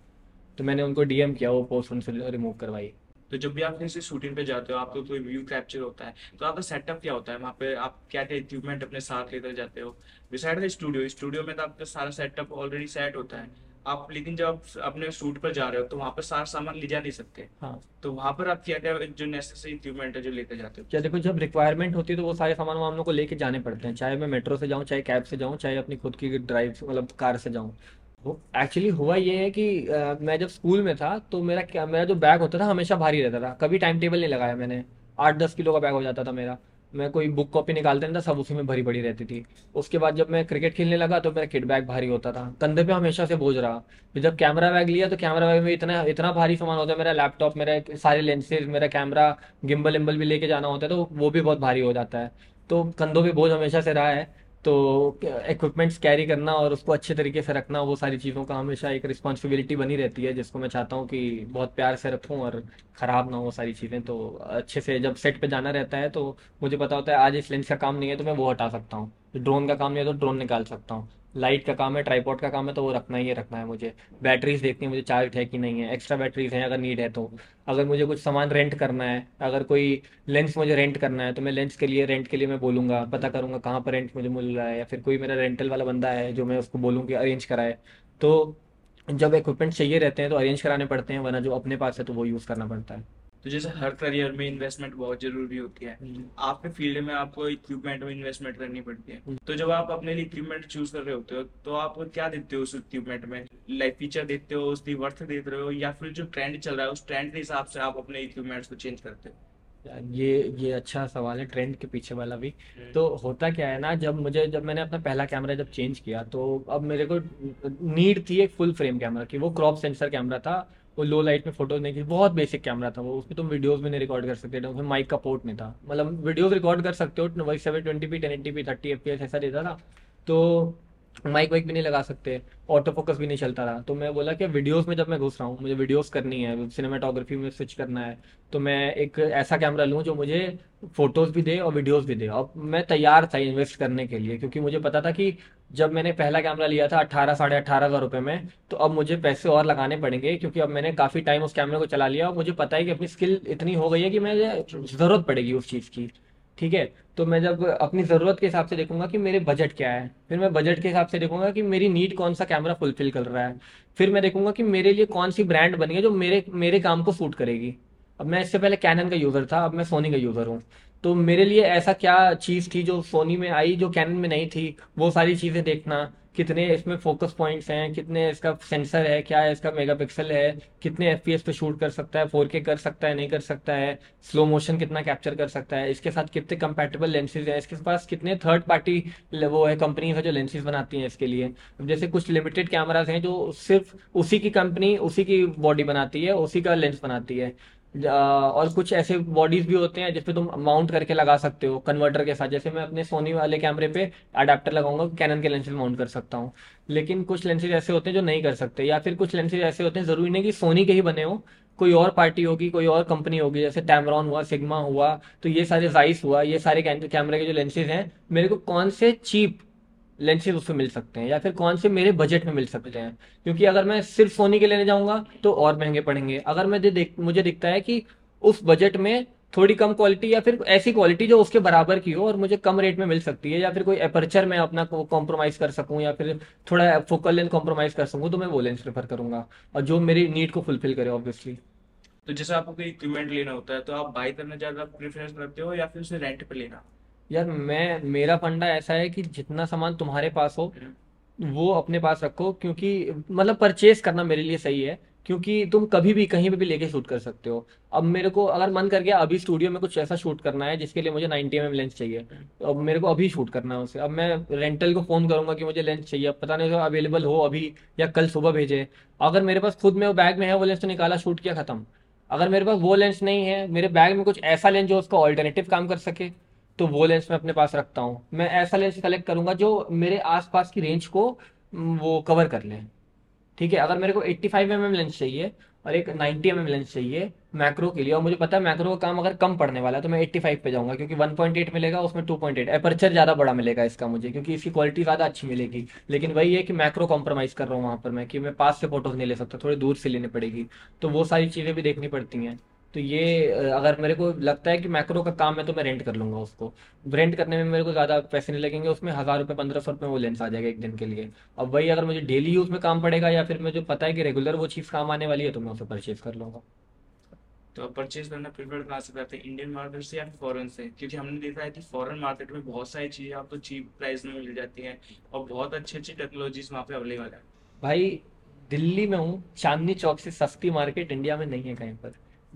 तो मैंने उनको डीएम किया, वो पोस्ट उनसे रिमूव करवाई। तो जब भी आप किसी शूटिंग पे जाते हो, आपको कोई व्यू कैप्चर होता है, तो आपका सेटअप क्या होता है वहाँ पे, आप क्या क्या इक्विपमेंट अपने साथ लेकर जाते हो? बिसाइड द स्टूडियो, स्टूडियो में तो आपका सारा सेटअप ऑलरेडी सेट होता है आप, लेकिन जब आप अपने शूट पर जा रहे हो तो वहाँ पर सारा सामान ले जा नहीं सकते। हाँ। तो वहाँ पर आप क्या क्या जो नेसेसरी इक्विपमेंट है जो लेकर जाते हो? क्या देखो, जब रिक्वायरमेंट होती है तो वो सारे सामान हम लोग को लेके जाने पड़ते हैं, चाहे मैं मेट्रो से जाऊँ, चाहे कैब से जाऊँ, चाहे अपनी खुद की ड्राइव मतलब कार से जाऊँ। एक्चुअली हुआ ये है कि मैं जब स्कूल में था तो मेरा जो बैग होता था हमेशा भारी रहता था, कभी टाइम टेबल नहीं लगाया मैंने। 8-10 किलो का बैग हो जाता था मेरा। मैं कोई बुक कॉपी निकालता नहीं था, सब उसी में भरी भरी रहती थी। उसके बाद जब मैं क्रिकेट खेलने लगा तो मेरा किट बैग भारी होता था, कंधे पे हमेशा से बोझ रहा। फिर जब कैमरा बैग लिया तो कैमरा बैग में इतना इतना भारी सामान होता है, मेरा लैपटॉप, मेरा सारे लेंसेज, मेरा कैमरा, गिम्बल विम्बल भी लेके जाना होता है तो वो भी बहुत भारी हो जाता है। तो कंधों पे बोझ हमेशा से रहा है। तो इक्विपमेंट्स कैरी करना और उसको अच्छे तरीके से रखना, वो सारी चीज़ों का हमेशा एक रिस्पॉन्सिबिलिटी बनी रहती है, जिसको मैं चाहता हूँ कि बहुत प्यार से रखूँ और ख़राब ना हो सारी चीज़ें। तो अच्छे से जब सेट पे जाना रहता है तो मुझे पता होता है आज इस लेंस का काम नहीं है तो मैं वो हटा सकता हूँ, ड्रोन का काम नहीं है तो ड्रोन निकाल सकता हूँ, लाइट का काम है, ट्राइपॉड का काम है तो वो रखना ही रखना है मुझे। बैटरीज देखनी है मुझे, चार्ज है कि नहीं है, एक्स्ट्रा बैटरीज हैं अगर नीड है तो। अगर मुझे कुछ सामान रेंट करना है, अगर कोई लेंस मुझे रेंट करना है तो मैं लेंस के लिए रेंट के लिए मैं बोलूँगा, पता करूँगा कहाँ पर रेंट मुझे मिल रहा है, या फिर कोई मेरा रेंटल वाला बंदा है जो मैं उसको बोलूँ कि अरेंज कराए। तो जब इक्विपमेंट चाहिए रहते हैं तो अरेंज कराने पड़ते हैं, वरना जो अपने पास है तो वो यूज़ करना पड़ता है। तो जैसे हर करियर में इन्वेस्टमेंट बहुत जरूरी होती है, आपके फील्ड में आपको इक्विपमेंट में इन्वेस्टमेंट करनी पड़ती है। तो जब आप अपने लिए इक्विपमेंट चूज कर रहे होते हो तो आप क्या देखते हो उस इक्विपमेंट में, लाइक फीचर देखते हो, उसकी वर्थ देख रहे हो, या फिर जो ट्रेंड चल रहा है उस ट्रेंड के हिसाब से आप अपने इक्विपमेंट्स को चेंज करते हो? ये अच्छा सवाल है, ट्रेंड के पीछे वाला भी। तो होता क्या है ना, जब मैंने अपना पहला कैमरा जब चेंज किया तो अब मेरे को नीड थी एक फुल फ्रेम कैमरा की। वो क्रॉप सेंसर कैमरा था, वो लो लाइट में फोटो नहीं की, बहुत बेसिक कैमरा था वो, उसमें तुम वीडियोस भी नहीं रिकॉर्ड कर सकते थे, उसमें माइक का पोर्ट नहीं था, मतलब वीडियोस रिकॉर्ड कर सकते हो वही 720p 1080p 30fps ऐसा देता था। तो माइक वाइक भी नहीं लगा सकते, ऑटो फोकस भी नहीं चलता था। तो मैं बोला कि वीडियोस में जब मैं घुस रहा हूँ, मुझे वीडियोस करनी है, सिनेमाटोग्राफी में स्विच करना है, तो मैं एक ऐसा कैमरा लूँ जो मुझे फोटोज़ भी दे और वीडियोस भी दे। और मैं तैयार था इन्वेस्ट करने के लिए, क्योंकि मुझे पता था कि जब मैंने पहला कैमरा लिया था 18-18,500 रुपये में, तो अब मुझे पैसे और लगाने पड़ेंगे, क्योंकि अब मैंने काफ़ी टाइम उस कैमरे को चला लिया और मुझे पता है कि अपनी स्किल इतनी हो गई है कि मुझे ज़रूरत पड़ेगी उस चीज़ की, ठीक है। तो मैं जब अपनी ज़रूरत के हिसाब से देखूंगा कि मेरे बजट क्या है, फिर मैं बजट के हिसाब से देखूंगा कि मेरी नीड कौन सा कैमरा फुलफिल कर रहा है, फिर मैं देखूंगा कि मेरे लिए कौन सी ब्रांड बनी है जो मेरे काम को सूट करेगी। अब मैं इससे पहले कैनन का यूज़र था, अब मैं सोनी का यूज़र हूँ, तो मेरे लिए ऐसा क्या चीज़ थी जो सोनी में आई जो कैनन में नहीं थी, वो सारी चीज़ें देखना, कितने इसमें फोकस पॉइंट्स हैं, कितने इसका सेंसर है, क्या है इसका मेगापिक्सल है, कितने FPS पे शूट कर सकता है, 4K कर सकता है नहीं कर सकता है, स्लो मोशन कितना कैप्चर कर सकता है, इसके साथ कितने कंपैटिबल लेंसेज हैं, इसके पास कितने थर्ड पार्टी वो है कंपनीज है जो लेंसेज बनाती हैं इसके लिए। जैसे कुछ लिमिटेड कैमराज हैं जो सिर्फ उसी की कंपनी उसी की बॉडी बनाती है, उसी का लेंस बनाती है, और कुछ ऐसे बॉडीज भी होते हैं जिसपे तुम माउंट करके लगा सकते हो कन्वर्टर के साथ। जैसे मैं अपने सोनी वाले कैमरे पे अडेप्टर लगाऊंगा, कैनन के लेंसेज माउंट कर सकता हूँ, लेकिन कुछ लेंसेज ऐसे होते हैं जो नहीं कर सकते, या फिर कुछ लेंसेज ऐसे होते हैं, जरूरी नहीं कि सोनी के ही बने हो, कोई और पार्टी होगी, कोई और कंपनी होगी, जैसे टैमरॉन हुआ, सिगमा हुआ, तो ये सारे जाइस हुआ, ये सारे कैमरे के जो लेंसेज हैं, मेरे को कौन से चीप लेंसेज उसमें मिल सकते हैं या फिर कौन से मेरे बजट में मिल सकते हैं। क्योंकि अगर मैं सिर्फ सोनी के लेने जाऊंगा तो और महंगे पड़ेंगे, अगर मुझे दिखता है कि उस बजट में थोड़ी कम क्वालिटी या फिर ऐसी क्वालिटी जो उसके बराबर की हो और मुझे कम रेट में मिल सकती है, या फिर कोई एपर्चर में अपना कॉम्प्रोमाइज कर सकूं या फिर थोड़ा फोकल लेंथ कॉम्प्रोमाइज कर सकूं, तो मैं वो लेंस प्रेफर करूंगा और जो मेरी नीड को फुलफिल करे ऑब्वियसली। तो जैसे आपको कोई इक्विपमेंट लेना होता है तो आप बाय करना ज्यादा प्रेफरेंस रखते हो या फिर उसे रेंट पे लेना? यार मैं, मेरा फंडा ऐसा है कि जितना सामान तुम्हारे पास हो वो अपने पास रखो, क्योंकि मतलब परचेस करना मेरे लिए सही है क्योंकि तुम कभी भी कहीं पे भी लेके शूट कर सकते हो। अब मेरे को अगर मन कर गया अभी स्टूडियो में कुछ ऐसा शूट करना है जिसके लिए मुझे 90mm लेंस चाहिए, अब मेरे को अभी शूट करना है उसे, अब मैं रेंटल को फ़ोन करूंगा कि मुझे लेंस चाहिए, अब पता नहीं अवेलेबल हो अभी या कल सुबह भेजे। अगर मेरे पास खुद में वो बैग में है वो लेंस तो निकाला, शूट किया, ख़त्म। अगर मेरे पास वो लेंस नहीं है, मेरे बैग में कुछ ऐसा लेंस जो उसका ऑल्टरनेटिव काम कर सके, तो वो लेंस मैं अपने पास रखता हूँ। मैं ऐसा लेंस कलेक्ट करूँगा जो मेरे आसपास की रेंज को वो कवर कर लें। ठीक है, अगर मेरे को 85mm लेंस चाहिए और एक 90mm लेंस चाहिए मैक्रो के लिए और मुझे पता है मैक्रो का काम अगर कम पड़ने वाला है तो मैं 85 पे जाऊंगा क्योंकि 1.8 मिलेगा, उसमें 2.8 एपर्चर ज़्यादा बड़ा मिलेगा इसका मुझे क्योंकि इसकी क्वालिटी ज़्यादा अच्छी मिलेगी। लेकिन वही है कि मैक्रो कॉम्प्रोमाइज़ कर रहा हूँ वहाँ पर मैं, कि मैं पास से फोटोज नहीं ले सकता, थोड़ी दूर से लेनी पड़ेगी, तो वो सारी चीज़ें भी देखनी पड़ती हैं। तो ये अगर मेरे को लगता है कि मैक्रो का काम है तो मैं रेंट कर लूँगा उसको। रेंट करने में मेरे को ज़्यादा पैसे नहीं लगेंगे, उसमें 1000 रुपये 1500 रुपये वो लेंस आ जाएगा एक दिन के लिए। अब वही अगर मुझे डेली यूज़ में काम पड़ेगा या फिर मुझे पता है कि रेगुलर वो चीज़ काम आने वाली है तो मैं उसे परचेज़ कर लूँगा। तो परचेज करना प्रेफर कहाँ से करते हैं, इंडियन मार्केट से या फॉरेन से? क्योंकि हमने देखा है कि फॉरेन मार्केट में बहुत सारी चीज़ें आपको चीप प्राइस में मिल जाती हैं और बहुत अच्छी अच्छी टेक्नोलॉजीज वहाँ पे अवेलेबल है। भाई दिल्ली में हूँ, चांदनी चौक से सस्ती मार्केट इंडिया में नहीं है कहीं पर।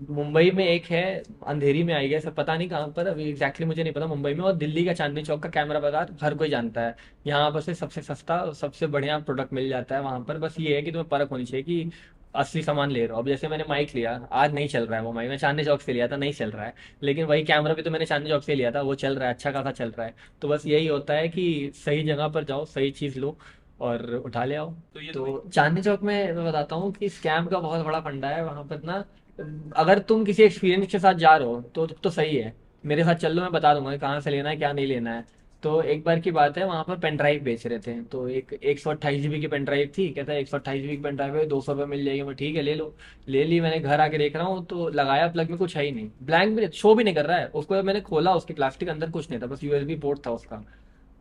मुंबई में एक है, अंधेरी में आई गया सर, पता नहीं कहाँ पर, अभी एग्जैक्टली मुझे नहीं पता, मुंबई में। और दिल्ली का चांदनी चौक का कैमरा बाजार हर कोई जानता है, यहाँ पर से सबसे सस्ता सबसे बढ़िया प्रोडक्ट मिल जाता है वहाँ पर। बस ये है कि तुम्हें परख होनी चाहिए कि असली सामान ले रहा हूँ। अब जैसे मैंने माइक लिया, आज नहीं चल रहा है वो माइक, मैं चांदनी चौक से लिया था, नहीं चल रहा है। लेकिन वही कैमरा भी तो मैंने चांदनी चौक से लिया था, वो चल रहा है, अच्छा खासा चल रहा है। तो बस यही होता है कि सही जगह पर जाओ, सही चीज़ लो और उठा ले आओ। तो चांदनी चौक में मैं बताता हूँ कि स्कैम का बहुत बड़ा फंडा है वहाँ पर ना। अगर तुम किसी एक्सपीरियंस के साथ जा रहे हो तो सही है, मेरे साथ चल लो, मैं बता दूंगा कहाँ से लेना है क्या नहीं लेना है। तो एक बार की बात है, वहाँ पर पेन ड्राइव बेच रहे थे, तो एक 128 GB की पेन ड्राइव थी। कहता है 128 GB की पेन ड्राइव है, 200 रुपये मिल जाएगी। मैं ठीक है ले लो, ले ली। मैंने घर आके देख रहा हूँ तो लगाया, प्लग में कुछ है ही नहीं, ब्लैंक भी नहीं, शो भी नहीं कर रहा है। उसको मैंने खोला, उसके प्लास्टिक अंदर कुछ नहीं था, बस USB पोर्ट था उसका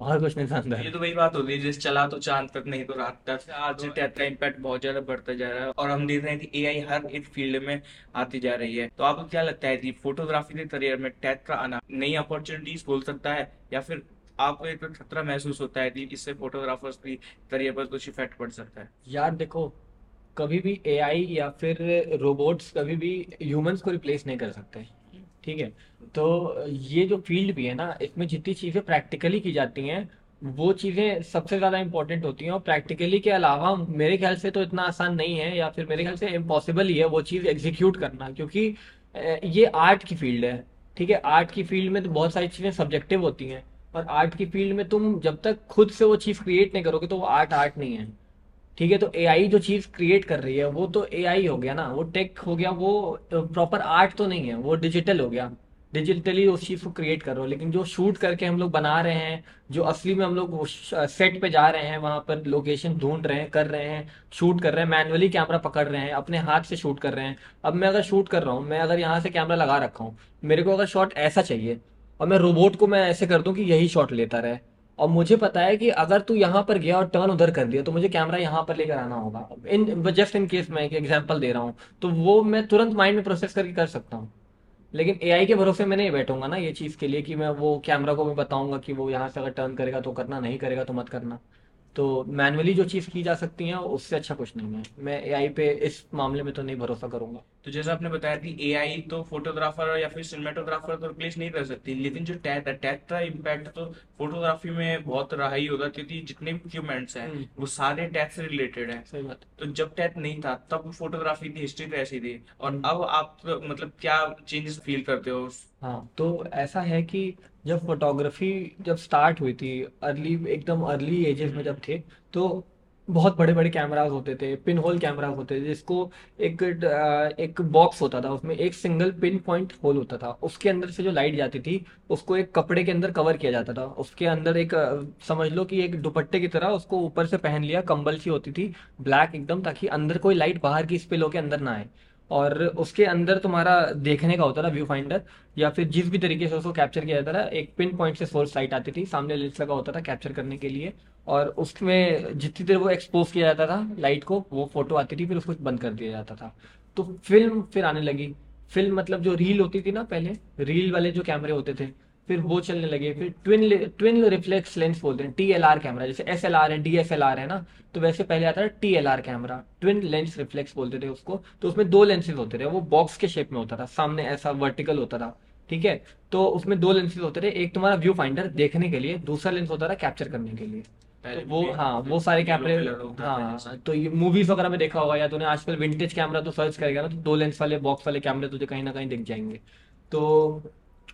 और कुछ नहीं था अंदर। ये तो वही बात होती है, जैसे चला तो चांद तक नहीं तो रात तक। आज डेटा का इम्पैक्ट बहुत ज्यादा बढ़ता जा रहा है और हम देख रहे हैं कि AI हर एक फील्ड में आती जा रही है। तो आपको क्या लगता है कि फोटोग्राफी के करियर में टेक का आना नई अपॉर्चुनिटीज बोल सकता है या फिर आपको एक खतरा महसूस होता है कि इससे फोटोग्राफर्स की करियर पर कुछ इफेक्ट पड़ सकता है? यार देखो, कभी भी AI या फिर रोबोट्स कभी भी ह्यूमंस को रिप्लेस नहीं कर सकते। ठीक है, तो ये जो फील्ड भी है ना, इसमें जितनी चीज़ें प्रैक्टिकली की जाती हैं वो चीज़ें सबसे ज़्यादा इंपॉर्टेंट होती हैं। और प्रैक्टिकली के अलावा मेरे ख्याल से तो इतना आसान नहीं है, या फिर मेरे ख्याल से इम्पॉसिबल ही है वो चीज़ एग्जीक्यूट करना, क्योंकि ये आर्ट की फील्ड है। ठीक है, आर्ट की फील्ड में तो बहुत सारी चीज़ें सब्जेक्टिव होती हैं और आर्ट की फील्ड में तुम जब तक खुद से वो चीज़ क्रिएट नहीं करोगे तो वो आर्ट नहीं है। ठीक है, तो AI जो चीज़ क्रिएट कर रही है वो तो AI हो गया ना, वो टेक हो गया, वो प्रॉपर आर्ट तो नहीं है, वो डिजिटल हो गया, डिजिटली उस चीज़ को क्रिएट कर रहे हो। लेकिन जो शूट करके हम लोग बना रहे हैं, जो असली में हम लोग सेट पे जा रहे हैं, वहाँ पर लोकेशन ढूंढ रहे हैं, कर रहे हैं, शूट कर रहे हैं, मैनुअली कैमरा पकड़ रहे हैं, अपने हाथ से शूट कर रहे हैं। अब मैं अगर शूट कर रहा हूँ, मैं अगर यहाँ से कैमरा लगा रखा हूँ, मेरे को अगर शॉट ऐसा चाहिए और मैं रोबोट को मैं ऐसे कर दूँ कि यही शॉट लेता रहे, और मुझे पता है कि अगर तू यहाँ पर गया और टर्न उधर कर दिया तो मुझे कैमरा यहाँ पर लेकर आना होगा, इन जस्ट इन केस मैं एक एग्जांपल दे रहा हूँ, तो वो मैं तुरंत माइंड में प्रोसेस करके कर सकता हूँ। लेकिन AI के भरोसे मैं नहीं बैठूंगा ना ये चीज़ के लिए कि मैं वो कैमरा को भी बताऊंगा कि वो यहाँ से अगर टर्न करेगा तो करना, नहीं करेगा तो मत करना। तो मैनुअली जो चीज़ की जा सकती है उससे अच्छा कुछ नहीं है। मैं AI पे इस मामले में तो नहीं भरोसा करूँगा। तो जैसा आपने बताया कि AI तो फोटोग्राफर या फिर सिनेमेटोग्राफर तो रिप्लेस नहीं कर सकती, लेकिन जो टैक का इम्पैक्ट तो फोटोग्राफी में बहुत रहा ही होगा, क्योंकि जितने भी इक्विपमेंट्स हैं वो सारे टैक से रिलेटेड है। सही बात। तो जब टैक नहीं था तब फोटोग्राफी की हिस्ट्री कैसी थी और अब आप तो, मतलब क्या चेंजेस फील करते हो? हाँ, तो ऐसा है कि जब फोटोग्राफी जब स्टार्ट हुई थी एकदम अर्ली एजेस में जब थे, तो बहुत बड़े बड़े कैमराज होते थे, पिन होल कैमराज होते थे, जिसको एक बॉक्स होता था, उसमें एक सिंगल पिन पॉइंट होल होता था, उसके अंदर से जो लाइट जाती थी उसको एक कपड़े के अंदर कवर किया जाता था, उसके अंदर एक समझ लो कि एक दुपट्टे की तरह उसको ऊपर से पहन लिया, कंबल सी होती थी ब्लैक एकदम, ताकि अंदर कोई लाइट बाहर की स्पिल होकर अंदर ना आए। और उसके अंदर तुम्हारा देखने का होता था व्यू फाइंडर, या फिर जिस भी तरीके से उसको कैप्चर किया जाता था, एक पिन पॉइंट से सोर्स लाइट आती थी, सामने लेंस लगा होता था कैप्चर करने के लिए, और उसमें जितनी देर वो एक्सपोज किया जाता था लाइट को, वो फोटो आती थी, फिर उसको बंद कर दिया जाता था। तो फिल्म फिर आने लगी, फिल्म मतलब जो रील होती थी ना, पहले रील वाले जो कैमरे होते थे, फिर वो चलने लगे, फिर ट्विन रिफ्लेक्स लेंस बोलते हैं, TLR कैमरा, जैसे SLR है, DSLR है ना, तो वैसे पहले आता था TLR camera, twin lens reflex बोलते थे उसको। तो उसमें दो लेंसेज होते थे, वो बॉक्स के शेप में होता था, सामने ऐसा वर्टिकल होता था, ठीक है। तो उसमें दो लेंसेज होते थे, एक तुम्हारा व्यू फाइंडर देखने के लिए, दूसरा लेंस होता था कैप्चर करने के लिए। तो वो हाँ वो सारे कैमरे, हाँ तो ये मूवीज वगैरह में देखा होगा, या तूने आजकल विंटेज कैमरा तो सर्च करेगा ना, तो दो लेंस वाले बॉक्स वाले कैमरे तुझे कहीं ना कहीं दिख जाएंगे। तो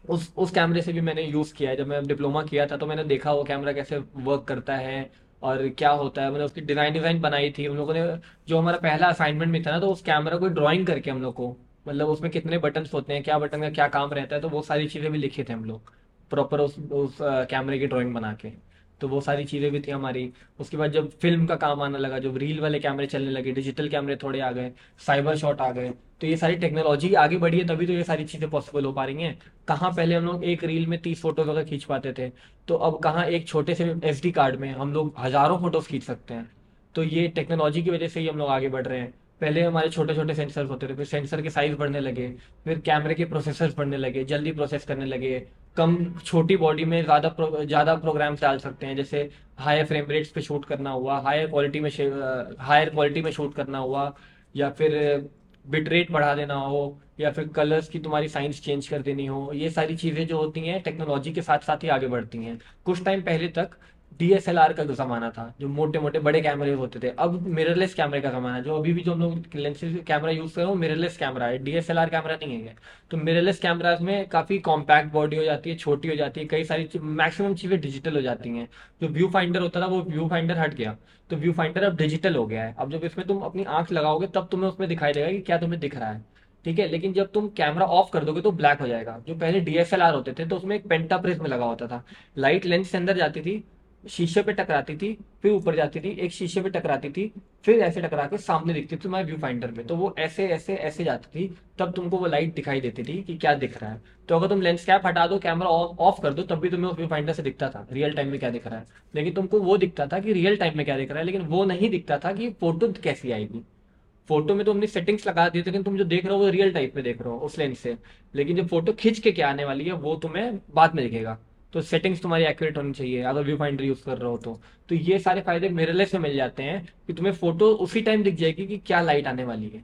उस कैमरे से भी मैंने यूज़ किया है, जब मैं डिप्लोमा किया था तो मैंने देखा वो कैमरा कैसे वर्क करता है और क्या होता है, मैंने उसकी डिज़ाइन बनाई थी। उन लोगों ने जो हमारा पहला असाइनमेंट में था ना, तो उस कैमरा को ड्राइंग करके हम लोग को, मतलब उसमें कितने बटन्स होते हैं, क्या बटन का क्या काम रहता है, तो वो सारी चीज़ें भी लिखी थी हम लोग प्रॉपर उस कैमरे की ड्राइंग बना के। तो वो सारी चीज़ें भी थी हमारी। उसके बाद जब फिल्म का काम आना लगा, जब रील वाले कैमरे चलने लगे, डिजिटल कैमरे थोड़े आ गए, साइबर शॉट आ गए, तो ये सारी टेक्नोलॉजी आगे बढ़ी है, तभी तो ये सारी चीज़ें पॉसिबल हो पा रही हैं। कहाँ पहले हम लोग एक रील में 30 फोटो वगैरह खींच पाते थे, तो अब कहाँ एक छोटे से SD कार्ड में हम लोग हज़ारों फोटोज खींच सकते हैं। तो ये टेक्नोलॉजी की वजह से ही हम लोग आगे बढ़ रहे हैं। पहले हमारे छोटे छोटे सेंसर होते थे, फिर सेंसर के साइज बढ़ने लगे, फिर कैमरे के प्रोसेसर्स बढ़ने लगे, जल्दी प्रोसेस करने लगे, कम छोटी बॉडी में ज़्यादा प्रोग्राम्स डाल सकते हैं, जैसे हाई फ्रेम रेट्स पे शूट करना हुआ, हायर क्वालिटी में शूट करना हुआ, या फिर बिट रेट बढ़ा देना हो, या फिर कलर्स की तुम्हारी साइंस चेंज कर देनी हो। ये सारी चीज़ें जो होती हैं टेक्नोलॉजी के साथ साथ ही आगे बढ़ती हैं। कुछ टाइम पहले तक DSLR का ज़माना था, जो मोटे मोटे बड़े कैमरे होते थे। अब मिररलेस कैमरे का ज़माना है, जो अभी भी जो हम लोग लेंसेज कैमरा यूज़ कर रहे हो मिररलेस कैमरा है, DSLR कैमरा नहीं है। तो मिररलेस कैमरा में काफ़ी कॉम्पैक्ट बॉडी हो जाती है, छोटी हो जाती है, कई सारी मैक्सिमम चीज़ें डिजिटल हो जाती हैं। जो व्यू फाइंडर होता था वो व्यू फाइंडर हट गया, तो व्यू फाइंडर अब डिजिटल हो गया है। अब जब इसमें तुम अपनी आँख लगाओगे तब तुम्हें उसमें दिखाई देगा कि क्या तुम्हें दिख रहा है, ठीक है। लेकिन जब तुम कैमरा ऑफ कर दोगे तो ब्लैक हो जाएगा। जो पहले DSLR होते थे तो उसमें एक पेंटा प्रिज्म लगा होता था, लाइट लेंस के अंदर जाती थी, शीशे पे टकराती थी, फिर ऊपर जाती थी, एक शीशे पे टकराती थी, फिर ऐसे टकरा के सामने दिखती थी तुम्हारे व्यू फाइंडर में। तो वो ऐसे ऐसे ऐसे जाती थी, तब तुमको वो लाइट दिखाई देती थी कि क्या दिख रहा है। तो अगर तुम लेंस कैप हटा दो, कैमरा ऑफ कर दो, तब भी तुम्हें उस व्यू फाइंडर से दिखता था रियल टाइम में क्या दिख रहा है। लेकिन तुमको वो दिखता था कि रियल टाइम में क्या दिख रहा है, लेकिन वो नहीं दिखता था कि फोटो कैसी आएगी। फोटो में तो हमने सेटिंग्स लगा दी थी, लेकिन तुम जो देख रहे हो वो रियल टाइप में देख रहे हो उस लेंस से। लेकिन जो फोटो खींच के क्या आने वाली है वो तुम्हें बाद में दिखेगा। तो सेटिंग्स तुम्हारी एक्यूरेट होनी चाहिए अगर व्यू फाइंडर यूज़ कर रहे हो तो ये सारे फायदे मिररलेस में मिल जाते हैं कि तुम्हें फोटो उसी टाइम दिख जाएगी कि क्या लाइट आने वाली है,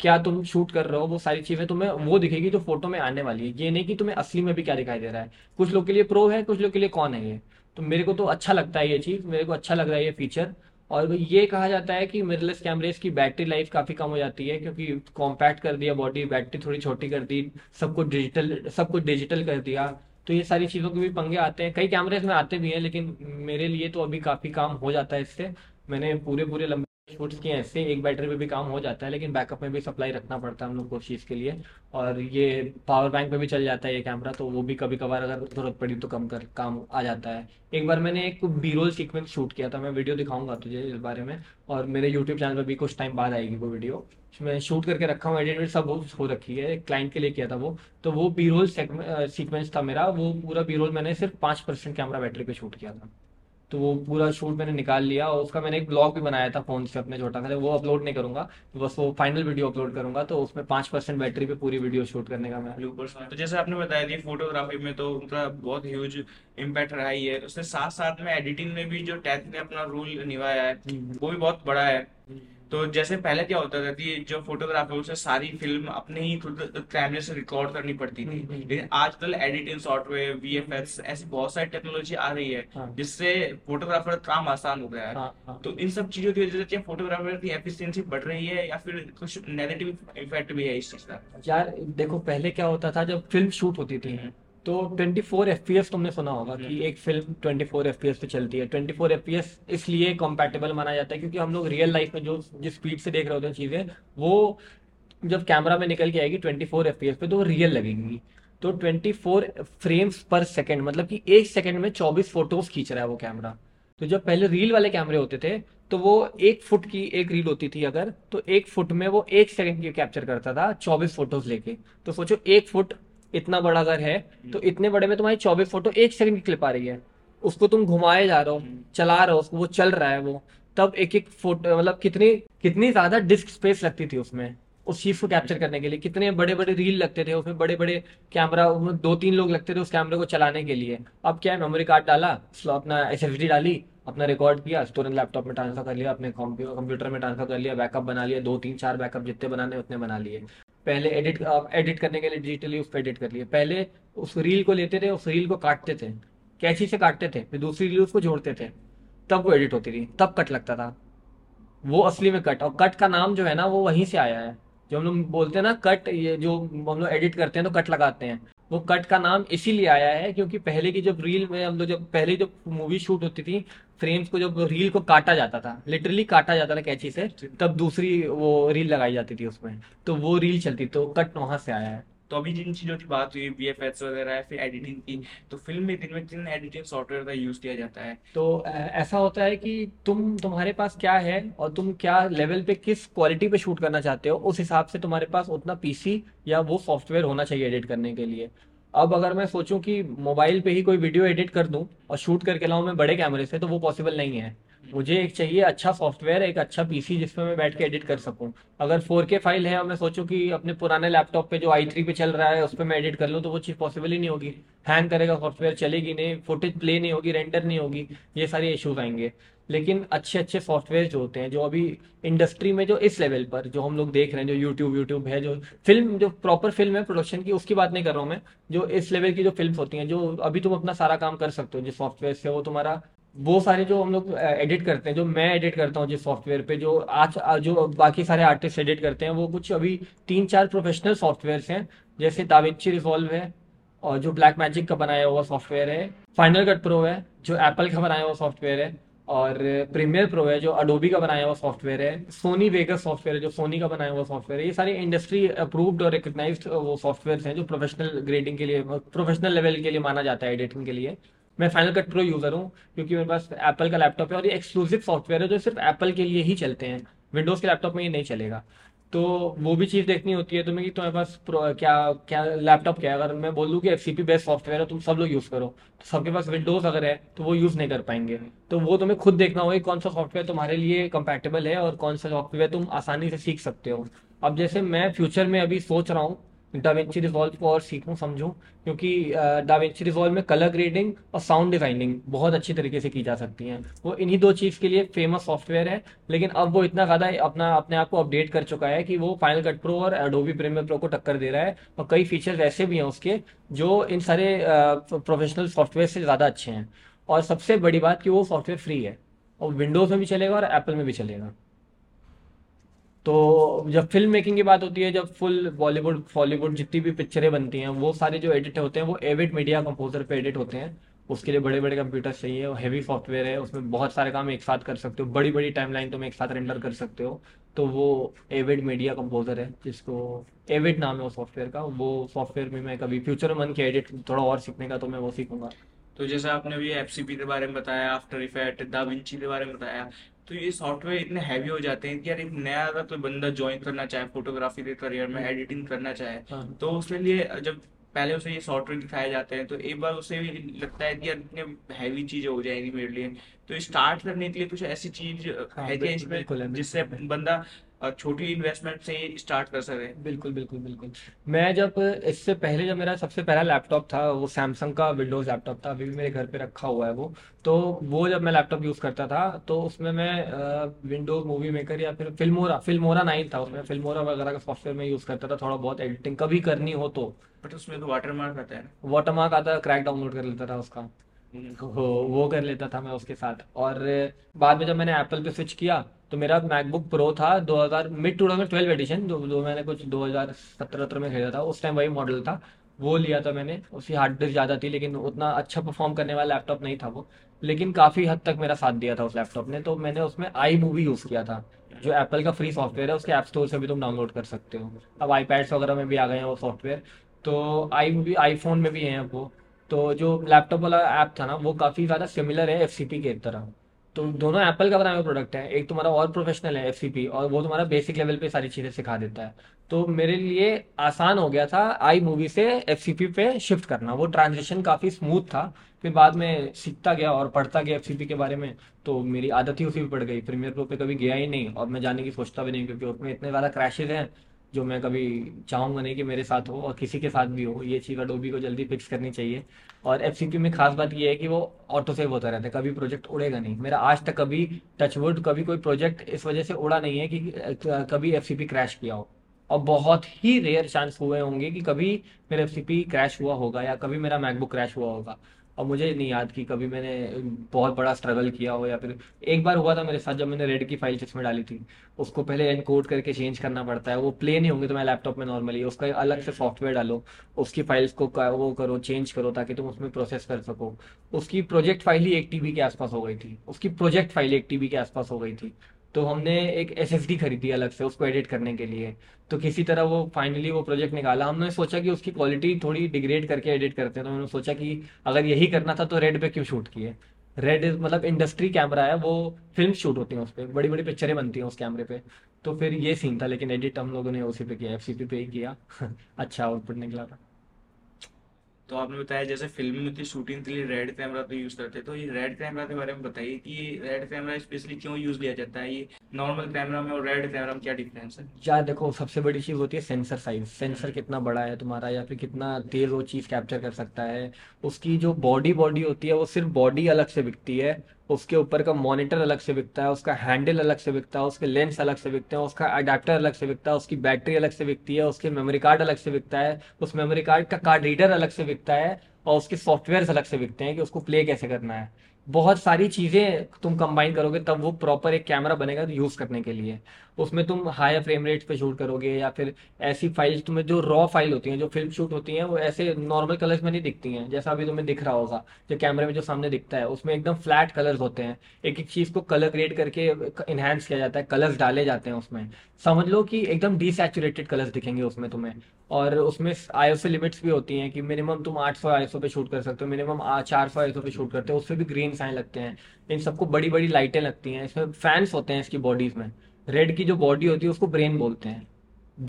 क्या तुम शूट कर रहे हो, वो सारी चीज़ें तुम्हें वो दिखेगी जो फोटो में आने वाली है। ये नहीं कि तुम्हें असली में भी क्या दिखाई दे रहा है। कुछ लोग के लिए प्रो है, कुछ लोग के लिए कौन है ये। तो मेरे को तो अच्छा लगता है ये चीज़, मेरे को अच्छा लग रहा है ये फीचर। और ये कहा जाता है कि मिररलेस कैमरेज की बैटरी लाइफ काफ़ी कम हो जाती है, क्योंकि कॉम्पैक्ट कर दिया बॉडी, बैटरी थोड़ी छोटी कर दी, सब कुछ डिजिटल कर दिया। तो ये सारी चीज़ों के भी पंगे आते हैं, कई कैमरेज में आते भी हैं, लेकिन मेरे लिए तो अभी काफ़ी काम हो जाता है इससे। मैंने पूरे लंबे शूट्स किए हैं इससे, एक बैटरी पे भी काम हो जाता है, लेकिन बैकअप में भी सप्लाई रखना पड़ता है हम लोग को चीज़ के लिए। और ये पावर बैंक पे भी चल जाता है ये कैमरा, तो वो भी कभी कभार अगर ज़रूरत पड़ी तो काम आ जाता है। एक बार मैंने एक B-roll सीक्वेंस शूट किया था, मैं वीडियो दिखाऊंगा तुझे इस बारे में, और मेरे यूट्यूब चैनल पर भी कुछ टाइम बाद आएगी वो वीडियो। मैं शूट करके रखा हूँ, एडिट सब हो रखी है, क्लाइंट के लिए किया था वो। तो वो B-roll सीक्वेंस था मेरा, वो पूरा B-roll मैंने सिर्फ 5% कैमरा बैटरी पे शूट किया था। तो वो पूरा शूट मैंने निकाल लिया, और उसका मैंने एक ब्लॉग भी बनाया था फ़ोन से अपने छोटा सा, वो अपलोड नहीं करूँगा, बस वो फाइनल वीडियो अपलोड करूँगा। तो उसमें 5% बैटरी पे पूरी वीडियो शूट करने का मैं। तो जैसे आपने बताया कि फोटोग्राफी में तो उनका बहुत ह्यूज इम्पैक्ट रहा ही है, उसके साथ साथ में एडिटिंग में भी जो टैथ ने अपना रोल निभाया है वो भी बहुत बड़ा है। तो जैसे पहले क्या होता था कि जो फोटोग्राफर उसे सारी फिल्म अपने ही कैमरे से रिकॉर्ड करनी पड़ती थी, लेकिन आजकल एडिटिंग सॉफ्टवेयर, VFX, ऐसी बहुत सारी टेक्नोलॉजी आ रही है, हाँ। जिससे फोटोग्राफर काम आसान हो गया है, हाँ, हाँ। तो इन सब चीजों की वजह से फोटोग्राफर की एफिशिएंसी बढ़ रही है, या फिर कुछ नेगेटिव इफेक्ट भी है इस चीज का? यार देखो, पहले क्या होता था जब फिल्म शूट होती थी तो 24 FPS तुमने सुना होगा कि एक फिल्म 24 FPS पे चलती है। 24 FPS इसलिए कंपैटिबल माना जाता है क्योंकि हम लोग रियल लाइफ में जो जिस स्पीड से देख रहे होते हैं चीज़ें, वो जब कैमरा में निकल के आएगी 24 FPS पे तो वो रियल लगेगी। तो 24 frames per second मतलब कि एक सेकंड में 24 फोटोज खींच रहा है वो कैमरा। तो जब पहले रील वाले कैमरे होते थे तो वो 1 फुट की एक रील होती थी अगर, तो 1 फुट में वो 1 सेकंड की कैप्चर करता था 24 फोटोज लेके। तो सोचो 1 फुट इतना बड़ा अगर है तो इतने बड़े में तुम्हारी 24 फोटो 1 सेकंड की क्लिप आ रही है, उसको तुम घुमाए जा रहे हो, चला रहे हो उसको, वो चल रहा है वो, तब एक एक फोटो मतलब कितनी ज्यादा डिस्क स्पेस लगती थी उसमें उस चीज को कैप्चर करने के लिए, कितने बड़े बड़े रील लगते थे उसमें, बड़े बड़े कैमरा 2-3 लोग लगते थे उस कैमरे को चलाने के लिए। अब क्या है, मेमोरी कार्ड डाला, अपना SSD डाली, अपना रिकॉर्ड किया, तुरंत लैपटॉप में ट्रांसफर कर लिया, अपने कंप्यूटर में ट्रांसफर कर लिया, बैकअप बना लिया, 2-3-4 बैकअप जितने बनाने उतने बना लिए। पहले एडिट करने के लिए डिजिटली उसको एडिट कर लिए। पहले उस रील को लेते थे, उस रील को काटते थे, कैंची से काटते थे, फिर दूसरी रील उसको जोड़ते थे, तब वो एडिट होती थी, तब कट लगता था वो असली में कट। और कट का नाम जो है ना वो वहीं से आया है, जो हम लोग बोलते हैं ना कट, ये जो हम लोग एडिट करते हैं तो कट लगाते हैं, वो कट का नाम इसीलिए आया है क्योंकि पहले की जब रील में हम लोग जब पहले जब मूवी शूट होती थी, फ्रेम्स को जब रील को काटा जाता था, लिटरली काटा जाता था कैंची से, तब दूसरी वो रील लगाई जाती थी उसमें, तो वो रील चलती, तो कट वहां से आया है। तो अभी जिन चीज़ों की बात हुई VFX वगैरह है, फिर एडिटिंग की, तो फिल्म में जिन एडिटिंग सॉफ्टवेयर का यूज़ किया जाता है, तो ऐसा होता है कि तुम्हारे पास क्या है और तुम क्या लेवल पे किस क्वालिटी पे शूट करना चाहते हो, उस हिसाब से तुम्हारे पास उतना PC या वो सॉफ्टवेयर होना चाहिए एडिट करने के लिए। अब अगर मैं सोचूं कि मोबाइल पे ही कोई वीडियो एडिट कर दूं और शूट करके लाऊं मैं बड़े कैमरे से, तो वो पॉसिबल नहीं है। मुझे एक चाहिए अच्छा सॉफ्टवेयर, एक अच्छा PC जिसमें मैं बैठ के एडिट कर सकूं। अगर 4K फाइल है और मैं सोचूं कि अपने पुराने लैपटॉप पे जो i3 पे चल रहा है उस पर मैं एडिट कर लूं, तो वो चीज़ पॉसिबल ही नहीं होगी, हैंग करेगा सॉफ्टवेयर, चलेगी नहीं, फुटेज प्ले नहीं होगी, रेंडर नहीं होगी, ये सारे इश्यूज आएंगे। लेकिन अच्छे अच्छे सॉफ्टवेयर जो होते हैं, जो अभी इंडस्ट्री में जो इस लेवल पर जो हम लोग देख रहे हैं, जो यूट्यूब है, जो फिल्म, जो प्रॉपर फिल्म है प्रोडक्शन की उसकी बात नहीं कर रहा हूँ मैं, जो इस लेवल की जो फिल्म होती हैं, जो अभी तुम अपना सारा काम कर सकते हो जिस सॉफ्टवेयर से, वो तुम्हारा वो सारे जो हम लोग एडिट करते हैं, जो मैं एडिट करता हूँ जिस सॉफ्टवेयर पे, जो आज जो बाकी सारे आर्टिस्ट एडिट करते हैं, वो कुछ अभी 3-4 प्रोफेशनल सॉफ्टवेयर्स हैं, जैसे दाविंची रिजॉल्व है, और जो ब्लैक मैजिक का बनाया हुआ सॉफ्टवेयर है, फाइनल कट प्रो है जो एप्पल का बनाया हुआ सॉफ्टवेयर है, और प्रीमियर प्रो है जो अडोबी का बनाया हुआ सॉफ्टवेयर है, सोनी वेगस सॉफ्टवेयर है जो सोनी का बनाया हुआ सॉफ्टवेयर है। ये सारे इंडस्ट्री अप्रूव्ड और रिकग्नाइज्ड वो सॉफ्टवेयर हैं जो प्रोफेशनल ग्रेडिंग के लिए, प्रोफेशनल लेवल के लिए माना जाता है एडिटिंग के लिए। मैं फाइनल कट प्रो यूज़र हूँ क्योंकि मेरे पास एप्पल का लैपटॉप है, और ये एक्सक्लूसिव सॉफ्टवेयर है जो सिर्फ एप्पल के लिए ही चलते हैं, विंडोज़ के लैपटॉप में ये नहीं चलेगा। तो वो भी चीज़ देखनी होती है तुम्हें कि तुम्हारे पास क्या लैपटॉप क्या है। अगर मैं बोल दूँ कि FCP बेस्ड सॉफ्टवेयर है तुम सब लोग यूज़ करो, तो सबके पास विंडोज़ अगर है तो वो यूज़ नहीं कर पाएंगे। तो वो तुम्हें खुद देखना होगा कौन सा सॉफ्टवेयर तुम्हारे लिए कंपैटिबल है और कौन सा सॉफ्टवेयर तुम आसानी से सीख सकते हो। अब जैसे मैं फ्यूचर में अभी सोच रहा हूँ डाविंची रिजॉल्व को और सीखूं समझूं, क्योंकि डाविंची रिजॉल्व में कलर ग्रेडिंग और साउंड डिजाइनिंग बहुत अच्छी तरीके से की जा सकती हैं। वो इन्हीं 2 चीज़ के लिए फेमस सॉफ्टवेयर है, लेकिन अब वो इतना ज़्यादा अपने आप को अपडेट कर चुका है कि वो फाइनल कट प्रो और एडोबी प्रीमियर प्रो को टक्कर दे रहा है, और कई फीचर्स ऐसे भी हैं उसके जो इन सारे प्रोफेशनल सॉफ्टवेयर से ज़्यादा अच्छे हैं। और सबसे बड़ी बात कि वो सॉफ्टवेयर फ्री है और विंडोज़ में भी चलेगा और एप्पल में भी चलेगा। तो जब फिल्म मेकिंग की बात होती है, जब फुल बॉलीवुड हॉलीवुड जितनी भी पिक्चरें बनती हैं, वो सारे जो एडिट होते हैं वो एविड मीडिया कंपोजर पे एडिट होते हैं। उसके लिए बड़े बड़े कंप्यूटर्स चाहिए, वो हैवी सॉफ्टवेयर है, उसमें बहुत सारे काम एक साथ कर सकते हो, बड़ी बड़ी टाइमलाइन तुम एक साथ रेंडर कर सकते हो। तो वो एविड मीडिया कंपोजर है, जिसको एविड नाम है वो सॉफ्टवेयर का। वो सॉफ्टवेयर में मैं कभी फ्यूचर में मन किया एडिट थोड़ा और सीखने का, तो मैं वो सीखूंगा। तो जैसा आपने अभी FCP के बारे में बताया, आफ्टर इफेक्ट, दाविंची के बारे में बताया, तो ये सॉफ्टवेयर इतने हैवी हो जाते हैं कि यार एक नया अगर कोई बंदा ज्वाइन करना चाहे फोटोग्राफी के करियर में, एडिटिंग करना चाहे, तो उसके लिए जब पहले उसे ये सॉफ्टवेयर दिखाए जाते हैं तो एक बार उसे भी लगता है कि यार इतने हैवी चीजें हो जाएंगी मेरे लिए। तो स्टार्ट करने के लिए कुछ ऐसी चीज है क्या इसमें जिससे बंदा छोटी इन्वेस्टमेंट से स्टार्ट कर सके? बिल्कुल। मैं जब इससे पहले, जब मेरा सबसे पहला लैपटॉप था वो सैमसंग का विंडोज़ लैपटॉप था, अभी भी मेरे घर पे रखा हुआ है वो, तो वो जब मैं लैपटॉप यूज़ करता था तो उसमें मैं विंडोज़ मूवी मेकर या फिर फिल्मोरा 9 था, उसमें फिल्मोरा वगैरह का सॉफ्टवेयर मैं यूज़ करता था थोड़ा बहुत एडिटिंग कभी करनी हो तो। बट उसमें तो वाटरमार्क आता है, वाटरमार्क आता है, क्रैक डाउनलोड कर लेता था उसका, वो कर लेता था मैं उसके साथ। और बाद में जब मैंने एप्पल पे स्विच किया तो मेरा मैकबुक प्रो था 2012 एडिशन, जो मैंने कुछ 2017 में खरीदा था, उस टाइम वही मॉडल था, वो लिया था मैंने। उसकी हार्ड डिस्क ज़्यादा थी लेकिन उतना अच्छा परफॉर्म करने वाला लैपटॉप नहीं था वो, लेकिन काफ़ी हद तक मेरा साथ दिया था उस लैपटॉप ने। तो मैंने उसमें iMovie यूज़ किया था, जो एप्पल का फ्री सॉफ्टवेयर है, उसके ऐप स्टोर से भी तुम डाउनलोड कर सकते हो। अब iPads वगैरह में भी आ गए हैं वो सॉफ्टवेयर, तो iMovie iPhone में भी हैं अब वो। तो जो लैपटॉप वाला ऐप था ना वो काफ़ी ज़्यादा सिमिलर है FCP के तरह, तो दोनों एप्पल का बनाया हुआ प्रोडक्ट है, एक तुम्हारा और प्रोफेशनल है FCP, और वो तुम्हारा बेसिक लेवल पे सारी चीज़ें सिखा देता है। तो मेरे लिए आसान हो गया था iMovie से FCP पे शिफ्ट करना, वो ट्रांजिशन काफ़ी स्मूथ था। फिर बाद में सीखता गया और पढ़ता गया FCP के बारे में, तो मेरी आदत ही उसी पर पड़ गई। प्रीमियर प्रो पे कभी गया ही नहीं और मैं जाने की सोचता भी नहीं, क्योंकि उसमें इतने ज़्यादा क्रैशेज हैं जो मैं कभी चाहूँगा नहीं कि मेरे साथ हो और किसी के साथ भी हो। ये चीज़ Adobe को जल्दी फिक्स करनी चाहिए। और FCP में खास बात ये है कि वो ऑटो सेव होता रहता है, कभी प्रोजेक्ट उड़ेगा नहीं मेरा। आज तक कभी टचवुड कभी कोई प्रोजेक्ट इस वजह से उड़ा नहीं है कि कभी FCP क्रैश किया हो, और बहुत ही रेयर चांस हुए होंगे कि कभी मेरा FCP क्रैश हुआ होगा या कभी मेरा मैकबुक क्रैश हुआ होगा। और मुझे नहीं याद कि कभी मैंने बहुत बड़ा स्ट्रगल किया हो, या फिर एक बार हुआ था मेरे साथ जब मैंने रेड की फाइल जिसमें डाली थी, उसको पहले एनकोड करके चेंज करना पड़ता है। वो प्ले नहीं होंगे तो मैं लैपटॉप में नॉर्मली, उसका अलग से सॉफ्टवेयर डालो, उसकी फाइल्स को वो करो चेंज करो ताकि तुम उसमें प्रोसेस कर सको। उसकी प्रोजेक्ट फाइल ही 1 TB के आसपास हो गई थी, उसकी प्रोजेक्ट फाइल 1 TB के आसपास हो गई थी। तो हमने एक SSD खरीदी अलग से उसको एडिट करने के लिए। तो किसी तरह वो फाइनली वो प्रोजेक्ट निकाला। हमने सोचा कि उसकी क्वालिटी थोड़ी डिग्रेड करके एडिट करते हैं, तो मैंने सोचा कि अगर यही करना था तो रेड पे क्यों शूट किए। रेड मतलब इंडस्ट्री कैमरा है, वो फिल्म शूट होती हैं उस पर, बड़ी बड़ी पिक्चरें बनती हैं उस कैमरे पे। तो फिर ये सीन था, लेकिन एडिट हम लोगों ने उसी पे किया, FCP पे ही किया। अच्छा आउटपुट निकला था। तो आपने बताया जैसे फिल्म में तो शूटिंग के लिए रेड कैमरा तो यूज़ करते हैं, तो ये रेड कैमरा के बारे में बताइए कि रेड कैमरा स्पेशली क्यों यूज़ लिया जाता है, ये नॉर्मल कैमरा में और रेड कैमरा में क्या डिफरेंस है? यार देखो, सबसे बड़ी चीज़ होती है सेंसर साइज, सेंसर कितना बड़ा है तुम्हारा या फिर कितना तेज़ वो चीज़ कैप्चर कर सकता है। उसकी जो बॉडी होती है वो सिर्फ बॉडी अलग से बिकती है, उसके ऊपर का मॉनिटर अलग से बिकता है, उसका हैंडल अलग से बिकता है, उसके लेंस अलग से बिकते हैं, उसका अडेप्टर अलग से बिकता है, उसकी बैटरी अलग से बिकती है, उसके मेमोरी कार्ड अलग से बिकता है, उस मेमोरी कार्ड का कार्ड रीडर अलग से बिकता है, और उसके सॉफ्टवेयर अलग से बिकते हैं कि उसको प्ले कैसे करना है। बहुत सारी चीज़ें तुम कंबाइन करोगे तब वो प्रॉपर एक कैमरा बनेगा यूज़ करने के लिए। उसमें तुम हाई फ्रेम रेट पे शूट करोगे या फिर ऐसी फाइल्स तुम्हें जो रॉ फाइल होती हैं जो फिल्म शूट होती हैं वो ऐसे नॉर्मल कलर्स में नहीं दिखती हैं, जैसा अभी तुम्हें दिख रहा होगा जो कैमरे में जो सामने दिखता है, उसमें एकदम फ्लैट कलर्स होते हैं। एक एक चीज़ को कलर ग्रेड करके इन्हेंस किया जाता है, कलर्स डाले जाते हैं उसमें। समझ लो कि एकदम डीसैचुरेटेड कलर्स दिखेंगे उसमें तुम्हें। और उसमें ISO लिमिट्स भी होती हैं कि मिनिमम तुम 800 ISO पे शूट कर सकते हो, मिनिमम 400 ISO पे शूट करते हो, उससे भी ग्रीन साइन लगते हैं, इन सबको बड़ी बड़ी लाइटें लगती हैं, इसमें फैंस होते हैं इसकी बॉडीज़ में। रेड की जो बॉडी होती है उसको ब्रेन बोलते हैं,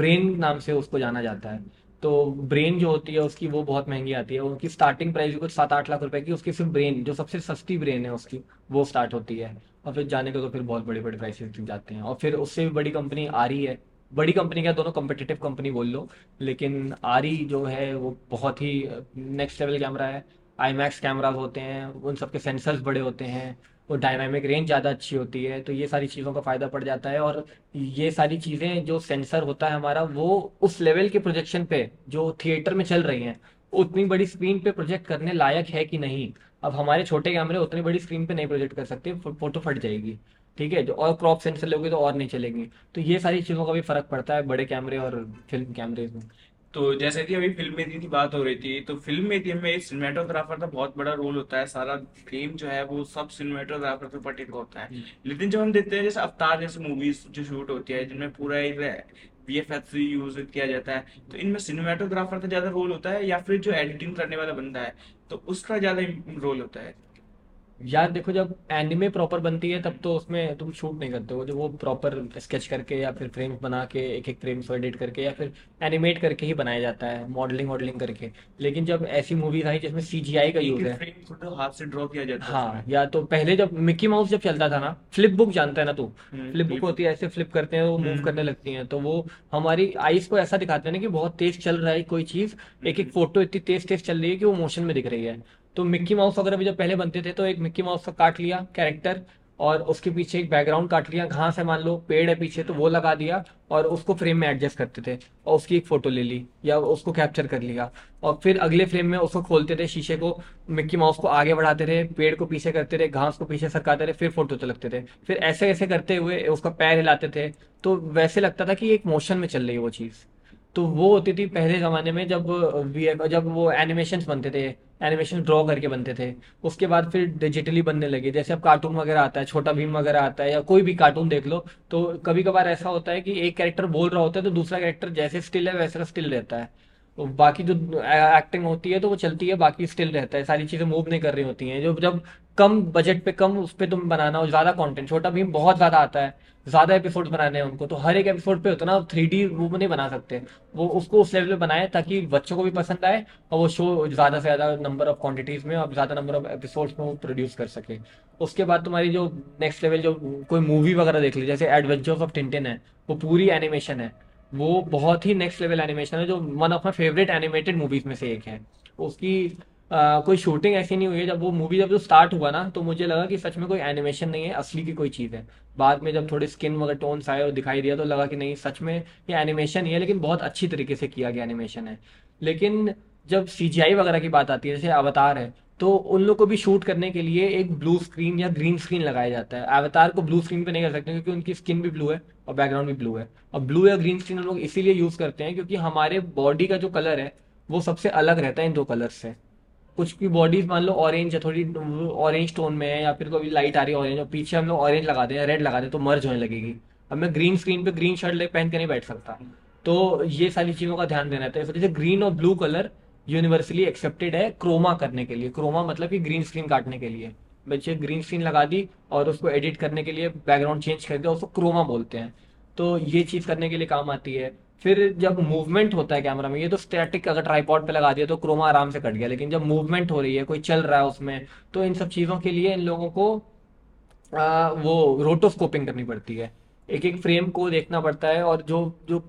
ब्रेन नाम से उसको जाना जाता है। तो ब्रेन जो होती है उसकी वो बहुत महंगी आती है, उनकी स्टार्टिंग प्राइस कुछ 7-8 लाख रुपए की, उसकी सिर्फ ब्रेन जो सबसे सस्ती ब्रेन है उसकी वो स्टार्ट होती है। और फिर जाने का तो फिर बहुत बड़े बड़े प्राइसेस दिख जाते हैं। और फिर उससे भी बड़ी कंपनी आ रही है, बड़ी कंपनी क्या दोनों कॉम्पिटिटिव कंपनी बोल लो, लेकिन आरी जो है वो बहुत ही नेक्स्ट लेवल कैमरा है। IMAX कैमराज होते हैं, उन सबके सेंसर्स बड़े होते हैं, वो डायनामिक रेंज ज़्यादा अच्छी होती है, तो ये सारी चीज़ों का फ़ायदा पड़ जाता है। और ये सारी चीज़ें जो सेंसर होता है हमारा वो उस लेवल के प्रोजेक्शन पे जो थिएटर में चल रही हैं उतनी बड़ी स्क्रीन पे प्रोजेक्ट करने लायक है कि नहीं। अब हमारे छोटे कैमरे उतनी बड़ी स्क्रीन पे नहीं प्रोजेक्ट कर सकते, फोटो फट जाएगी, ठीक है, और क्रॉप सेंसर लोगे तो और नहीं चलेंगे। तो ये सारी चीज़ों का भी फ़र्क पड़ता है बड़े कैमरे और फिल्म कैमरे में। तो जैसे कि अभी फिल्म में की बात हो रही थी, तो फिल्म में सिनेमेटोग्राफर का बहुत बड़ा रोल होता है, सारा फ्रेम जो है वो सब सिनेमेटोग्राफर पे टिक होता है। लेकिन जब हम देखते हैं जैसे अवतार जैसे मूवीज जो शूट होती है जिनमें पूरा एक VFX यूज किया जाता है, तो इनमें सिनेमेटोग्राफर का ज़्यादा रोल होता है या फिर जो एडिटिंग करने वाला बंदा है तो उसका ज़्यादा रोल होता है? यार देखो, जब एनिमे प्रॉपर बनती है तब तो उसमें तुम शूट नहीं करते हो, जब वो प्रॉपर स्केच करके या फिर फ्रेम्स बना के एक एक फ्रेम्स को एडिट करके या फिर एनिमेट करके ही बनाया जाता है, मॉडलिंग करके। लेकिन जब ऐसी मूवीज आई जिसमें CGI का यूज है, फ्रेम को हाथ से ड्रॉ किया जाता है। हाँ, या तो पहले जब मिकी माउस जब चलता था ना, फ्लिप बुक जानता है ना तू, फ्लिप बुक होती है ऐसे फ्लिप करते हैं वो मूव करने लगती है, तो वो हमारी आईज को ऐसा दिखाते हैं ना कि बहुत तेज चल रहा है कोई चीज, एक एक फोटो इतनी तेज चल रही है कि वो मोशन में दिख रही है। तो मिक्की माउस वगैरह भी जब पहले बनते थे तो एक मिक्की माउस का काट लिया कैरेक्टर और उसके पीछे एक बैकग्राउंड काट लिया, घास है मान लो, पेड़ है पीछे, तो वो लगा दिया और उसको फ्रेम में एडजस्ट करते थे और उसकी एक फोटो ले ली या उसको कैप्चर कर लिया। और फिर अगले फ्रेम में उसको खोलते थे, शीशे को, मिक्की माउस को आगे बढ़ाते थे, पेड़ को पीछे करते थे, घास को पीछे सरकाते थे, फिर फोटो तो लगते थे, फिर ऐसे ऐसे करते हुए उसका पैर हिलाते थे, तो वैसे लगता था कि एक मोशन में चल रही है वो चीज़। तो वो होती थी पहले ज़माने में जब वो एनिमेशंस बनते थे, एनिमेशन ड्रॉ करके बनते थे। उसके बाद फिर डिजिटली बनने लगे, जैसे अब कार्टून वगैरह आता है, छोटा भीम वगैरह आता है, या कोई भी कार्टून देख लो तो कभी कभार ऐसा होता है कि एक कैरेक्टर बोल रहा होता है तो दूसरा कैरेक्टर जैसे स्टिल है वैसा स्टिल रहता है। तो बाकी जो एक्टिंग होती है तो वो चलती है, बाकी स्टिल रहता है, सारी चीज़ें मूव नहीं कर रही होती हैं। जो जब कम बजट पे कम उस पर तुम बनाना हो ज़्यादा कंटेंट, छोटा भीम बहुत ज़्यादा आता है, ज़्यादा एपिसोड्स बनाने हैं उनको, तो हर एक एपिसोड पे उतना 3D वो नहीं बना सकते, वो उसको उस लेवल पे बनाए ताकि बच्चों को भी पसंद आए और वो शो ज़्यादा से ज़्यादा नंबर ऑफ क्वान्टिटीज़ में और ज़्यादा नंबर ऑफ एपिसोड्स में वो प्रोड्यूस कर सके। उसके बाद तुम्हारी जो नेक्स्ट लेवल जो कोई मूवी वगैरह देख ली, जैसे एडवेंचर्स ऑफ टिंटिन है, वो पूरी एनिमेशन है, वो बहुत ही नेक्स्ट लेवल एनिमेशन है, जो one of my favourite animated movies में से एक है। उसकी कोई शूटिंग ऐसी नहीं हुई है, जब वो मूवी जब जो स्टार्ट हुआ ना तो मुझे लगा कि सच में कोई एनिमेशन नहीं है, असली की कोई चीज़ है। बाद में जब थोड़े स्किन वगैरह टोन्स आए और दिखाई दिया तो लगा कि नहीं सच में ये एनिमेशन ही है, लेकिन बहुत अच्छी तरीके से किया गया एनिमेशन है। लेकिन जब CGI वगैरह की बात आती है, जैसे अवतार है, तो उन लोग को भी शूट करने के लिए एक ब्लू स्क्रीन या ग्रीन स्क्रीन लगाया जाता है। अवतार को ब्लू स्क्रीन पे नहीं कर सकते क्योंकि उनकी स्किन भी ब्लू है और बैकग्राउंड भी ब्लू है, और ब्लू या ग्रीन स्क्रीन हम लोग इसीलिए यूज़ करते हैं क्योंकि हमारे बॉडी का जो कलर है वो सबसे अलग रहता है इन दो कलर से। कुछ की बॉडीज मान लो ऑरेंज है, थोड़ी ऑरेंज टोन में है, या फिर कोई लाइट आ रही है ऑरेंज, और पीछे हम लोग ऑरेंज लगा दें या रेड लगा दें तो मर्ज होने लगेगी। अब मैं ग्रीन स्क्रीन पर ग्रीन शर्ट ले पहन के नहीं बैठ सकता, तो ये सारी चीज़ों का ध्यान देना रहता है। इस वजह से ग्रीन और ब्लू कलर यूनिवर्सली एक्सेप्टेड है क्रोमा करने के लिए। क्रोमा मतलब कि ग्रीन स्क्रीन काटने के लिए बच्चे ग्रीन स्क्रीन लगा दी और उसको एडिट करने के लिए बैकग्राउंड चेंज कर दिया, उसको क्रोमा बोलते हैं। तो ये चीज़ करने के लिए काम आती है। फिर जब मूवमेंट होता है कैमरा में, ये तो स्टैटिक अगर ट्राइपॉड पे लगा दिया तो क्रोमा आराम से कट गया, लेकिन जब मूवमेंट हो रही है, कोई चल रहा है उसमें, तो इन सब चीज़ों के लिए इन लोगों को वो रोटोस्कोपिंग करनी पड़ती है, एक एक फ्रेम को देखना पड़ता है। और जो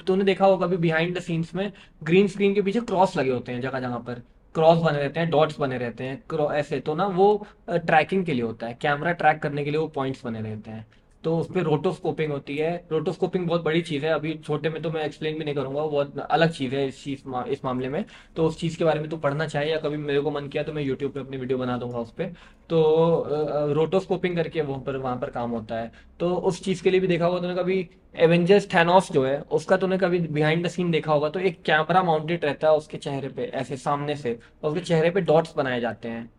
तूने देखा होगा कभी बिहाइंड द सीन्स में, ग्रीन स्क्रीन के पीछे क्रॉस लगे होते हैं, जगह जगह पर क्रॉस बने रहते हैं, डॉट्स बने रहते हैं ऐसे, तो ना वो ट्रैकिंग के लिए होता है, कैमरा ट्रैक करने के लिए वो पॉइंट्स बने रहते हैं, तो उस पर रोटोस्कोपिंग होती है। रोटोस्कोपिंग बहुत बड़ी चीज़ है, अभी छोटे में तो मैं एक्सप्लेन भी नहीं करूँगा, बहुत अलग चीज़ है इस मामले में। तो उस चीज़ के बारे में तो पढ़ना चाहिए, या कभी मेरे को मन किया तो मैं यूट्यूब पे अपनी वीडियो बना दूंगा उस पर। तो रोटोस्कोपिंग करके वहाँ पर काम होता है, तो उस चीज़ के लिए भी देखा होगा तुमने कभी एवेंजर्स थैनोस जो है उसका तुमने कभी बिहाइंड द सीन देखा होगा, तो एक कैमरा माउंटेड रहता है उसके चेहरे पे ऐसे सामने से, और उसके चेहरे पे डॉट्स बनाए जाते हैं,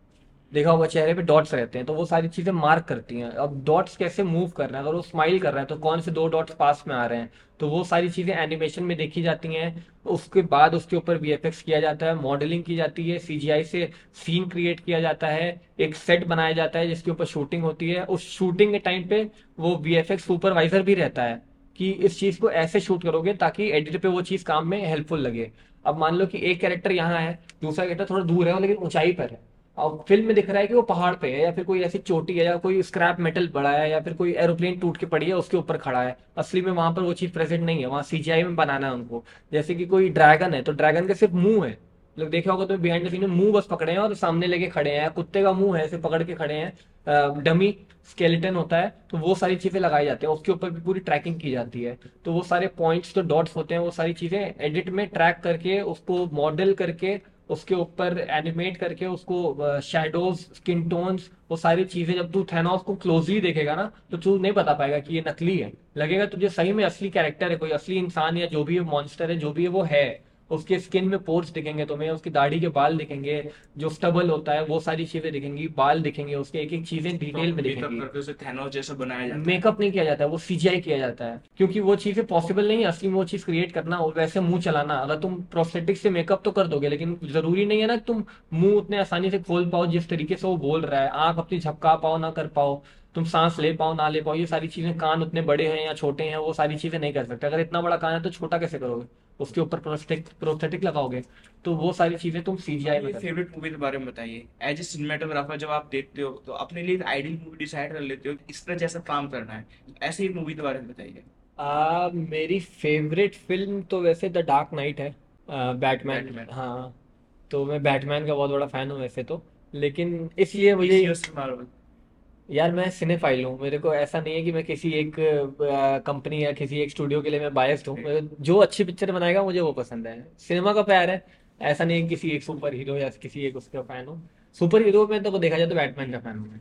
देखा होगा चेहरे पे डॉट्स रहते हैं, तो वो सारी चीज़ें मार्क करती हैं। अब डॉट्स कैसे मूव कर रहे हैं, अगर वो स्माइल कर रहा है तो कौन से दो डॉट्स पास में आ रहे हैं, तो वो सारी चीज़ें एनिमेशन में देखी जाती हैं। उसके बाद उसके ऊपर VFX किया जाता है, मॉडलिंग की जाती है, CGI से सीन क्रिएट किया जाता है, एक सेट बनाया जाता है जिसके ऊपर शूटिंग होती है। उस शूटिंग के टाइम पे वो VFX सुपरवाइजर भी रहता है कि इस चीज़ को ऐसे शूट करोगे ताकि एडिट पे वो चीज़ काम में हेल्पफुल लगे। अब मान लो कि एक कैरेक्टर यहाँ है, दूसरा कैरेक्टर थोड़ा दूर है लेकिन ऊंचाई पर है, और फिल्म में दिख रहा है कि वो पहाड़ पे है, या फिर कोई ऐसी चोटी है, या कोई स्क्रैप मेटल पड़ा है, या फिर कोई एरोप्लेन टूट के पड़ी है उसके ऊपर खड़ा है, असली में वहाँ पर वो चीज़ प्रेजेंट नहीं है, वहाँ CGI में बनाना है उनको। जैसे कि कोई ड्रैगन है तो ड्रैगन का सिर्फ मुंह है, लोग देखे होगा तो बिहाइंड द सीन में मुंह बस पकड़े हैं और सामने लेके खड़े हैं, कुत्ते का मुंह है ऐसे पकड़ के खड़े हैं, डमी स्केलेटन होता है, तो वो सारी चीज़ें लगाई जाती हैं, उसके ऊपर भी पूरी ट्रैकिंग की जाती है। तो वो सारे पॉइंट्स जो डॉट्स होते हैं वो सारी चीज़ें एडिट में ट्रैक करके, उसको मॉडल करके, उसके ऊपर एनिमेट करके, उसको शेडोज, स्किन टोन्स, वो सारी चीज़ें जब तू थैनोस को क्लोजली देखेगा ना तो तू नहीं बता पाएगा कि ये नकली है, लगेगा तुझे सही में असली कैरेक्टर है, कोई असली इंसान या जो भी मॉन्स्टर है जो भी है वो है। उसके स्किन में पोर्स दिखेंगे तुम्हें, उसकी दाढ़ी के बाल दिखेंगे, जो स्टबल होता है वो सारी चीज़ें दिखेंगी, बाल दिखेंगे, उसके एक एक चीज़ें डिटेल में दिखेंगी। मेकअप नहीं किया जाता है, वो CGI किया जाता है क्योंकि वो चीज़ें पॉसिबल नहीं है असली में वो चीज़ क्रिएट करना। और वैसे मुंह चलाना, अगर तुम प्रोस्थेटिक से मेकअप तो कर दोगे लेकिन जरूरी नहीं है ना तुम मुँह उतने आसानी से खोल पाओ जिस तरीके से वो बोल रहा है, आँख अपनी झपका पाओ ना कर पाओ, तुम सांस ले पाओ ना ले पाओ, ये सारी चीज़ें, कान उतने बड़े हैं या छोटे हैं, वो सारी चीज़ें नहीं कर सकते। अगर इतना बड़ा कान है तो छोटा कैसे करोगे, उसके ऊपर प्रोस्थेटिक लगाओगे, तो वो सारी चीज़ें तुम CGI में। फेवरेट मूवी के बारे में बताइए, एज ए सिनेमेटोग्राफर जब आप देखते हो तो अपने लिए आइडियल मूवी डिसाइड कर लेते हो इस तरह जैसा काम करना है, ऐसे ही मूवी के बारे में बताइए। मेरी फेवरेट फिल्म तो वैसे द डार्क नाइट है, बैटमैन। हाँ, तो मैं बैटमैन का बहुत बड़ा फ़ैन हूँ वैसे तो, लेकिन इसलिए मुझे यार मैं सिनेफाइल हूँ, मेरे को ऐसा नहीं है कि मैं किसी एक कंपनी या किसी एक स्टूडियो के लिए मैं बायस्ड हूँ, जो अच्छी पिक्चर बनाएगा मुझे वो पसंद है, सिनेमा का प्यार है। ऐसा नहीं है किसी एक सुपर हीरो या किसी एक उसका फ़ैन हूँ। सुपर हीरो में तो देखा जाए तो बैटमैन का फ़ैन हूँ,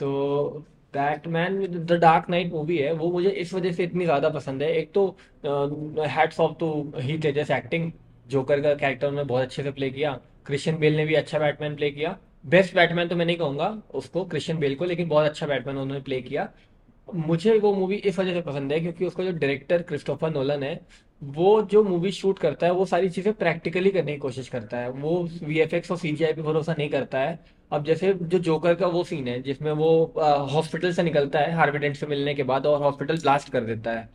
तो Batman the dark night movie है वो मुझे इस वजह से इतनी ज़्यादा पसंद है। एक तो hats off to Heath Ledger acting, joker का कैरेक्टर उन्होंने बहुत अच्छे से प्ले किया, क्रिश्चियन बेल ने भी अच्छा बैटमैन प्ले किया, बेस्ट बैटमैन तो मैं नहीं कहूँगा उसको क्रिश्चियन बेल को, लेकिन बहुत अच्छा बैटमैन उन्होंने प्ले किया। मुझे वो मूवी इस वजह से पसंद है क्योंकि उसका जो डायरेक्टर क्रिस्टोफर नोलन है, वो जो मूवी शूट करता है वो सारी चीज़ें प्रैक्टिकली करने की कोशिश करता है। वो वीएफएक्स और सीजीआई पे भरोसा नहीं करता है। अब जैसे जो जोकर का वो सीन है जिसमें वो हॉस्पिटल से निकलता है हार्वी डेंट से मिलने के बाद और हॉस्पिटल ब्लास्ट कर देता है,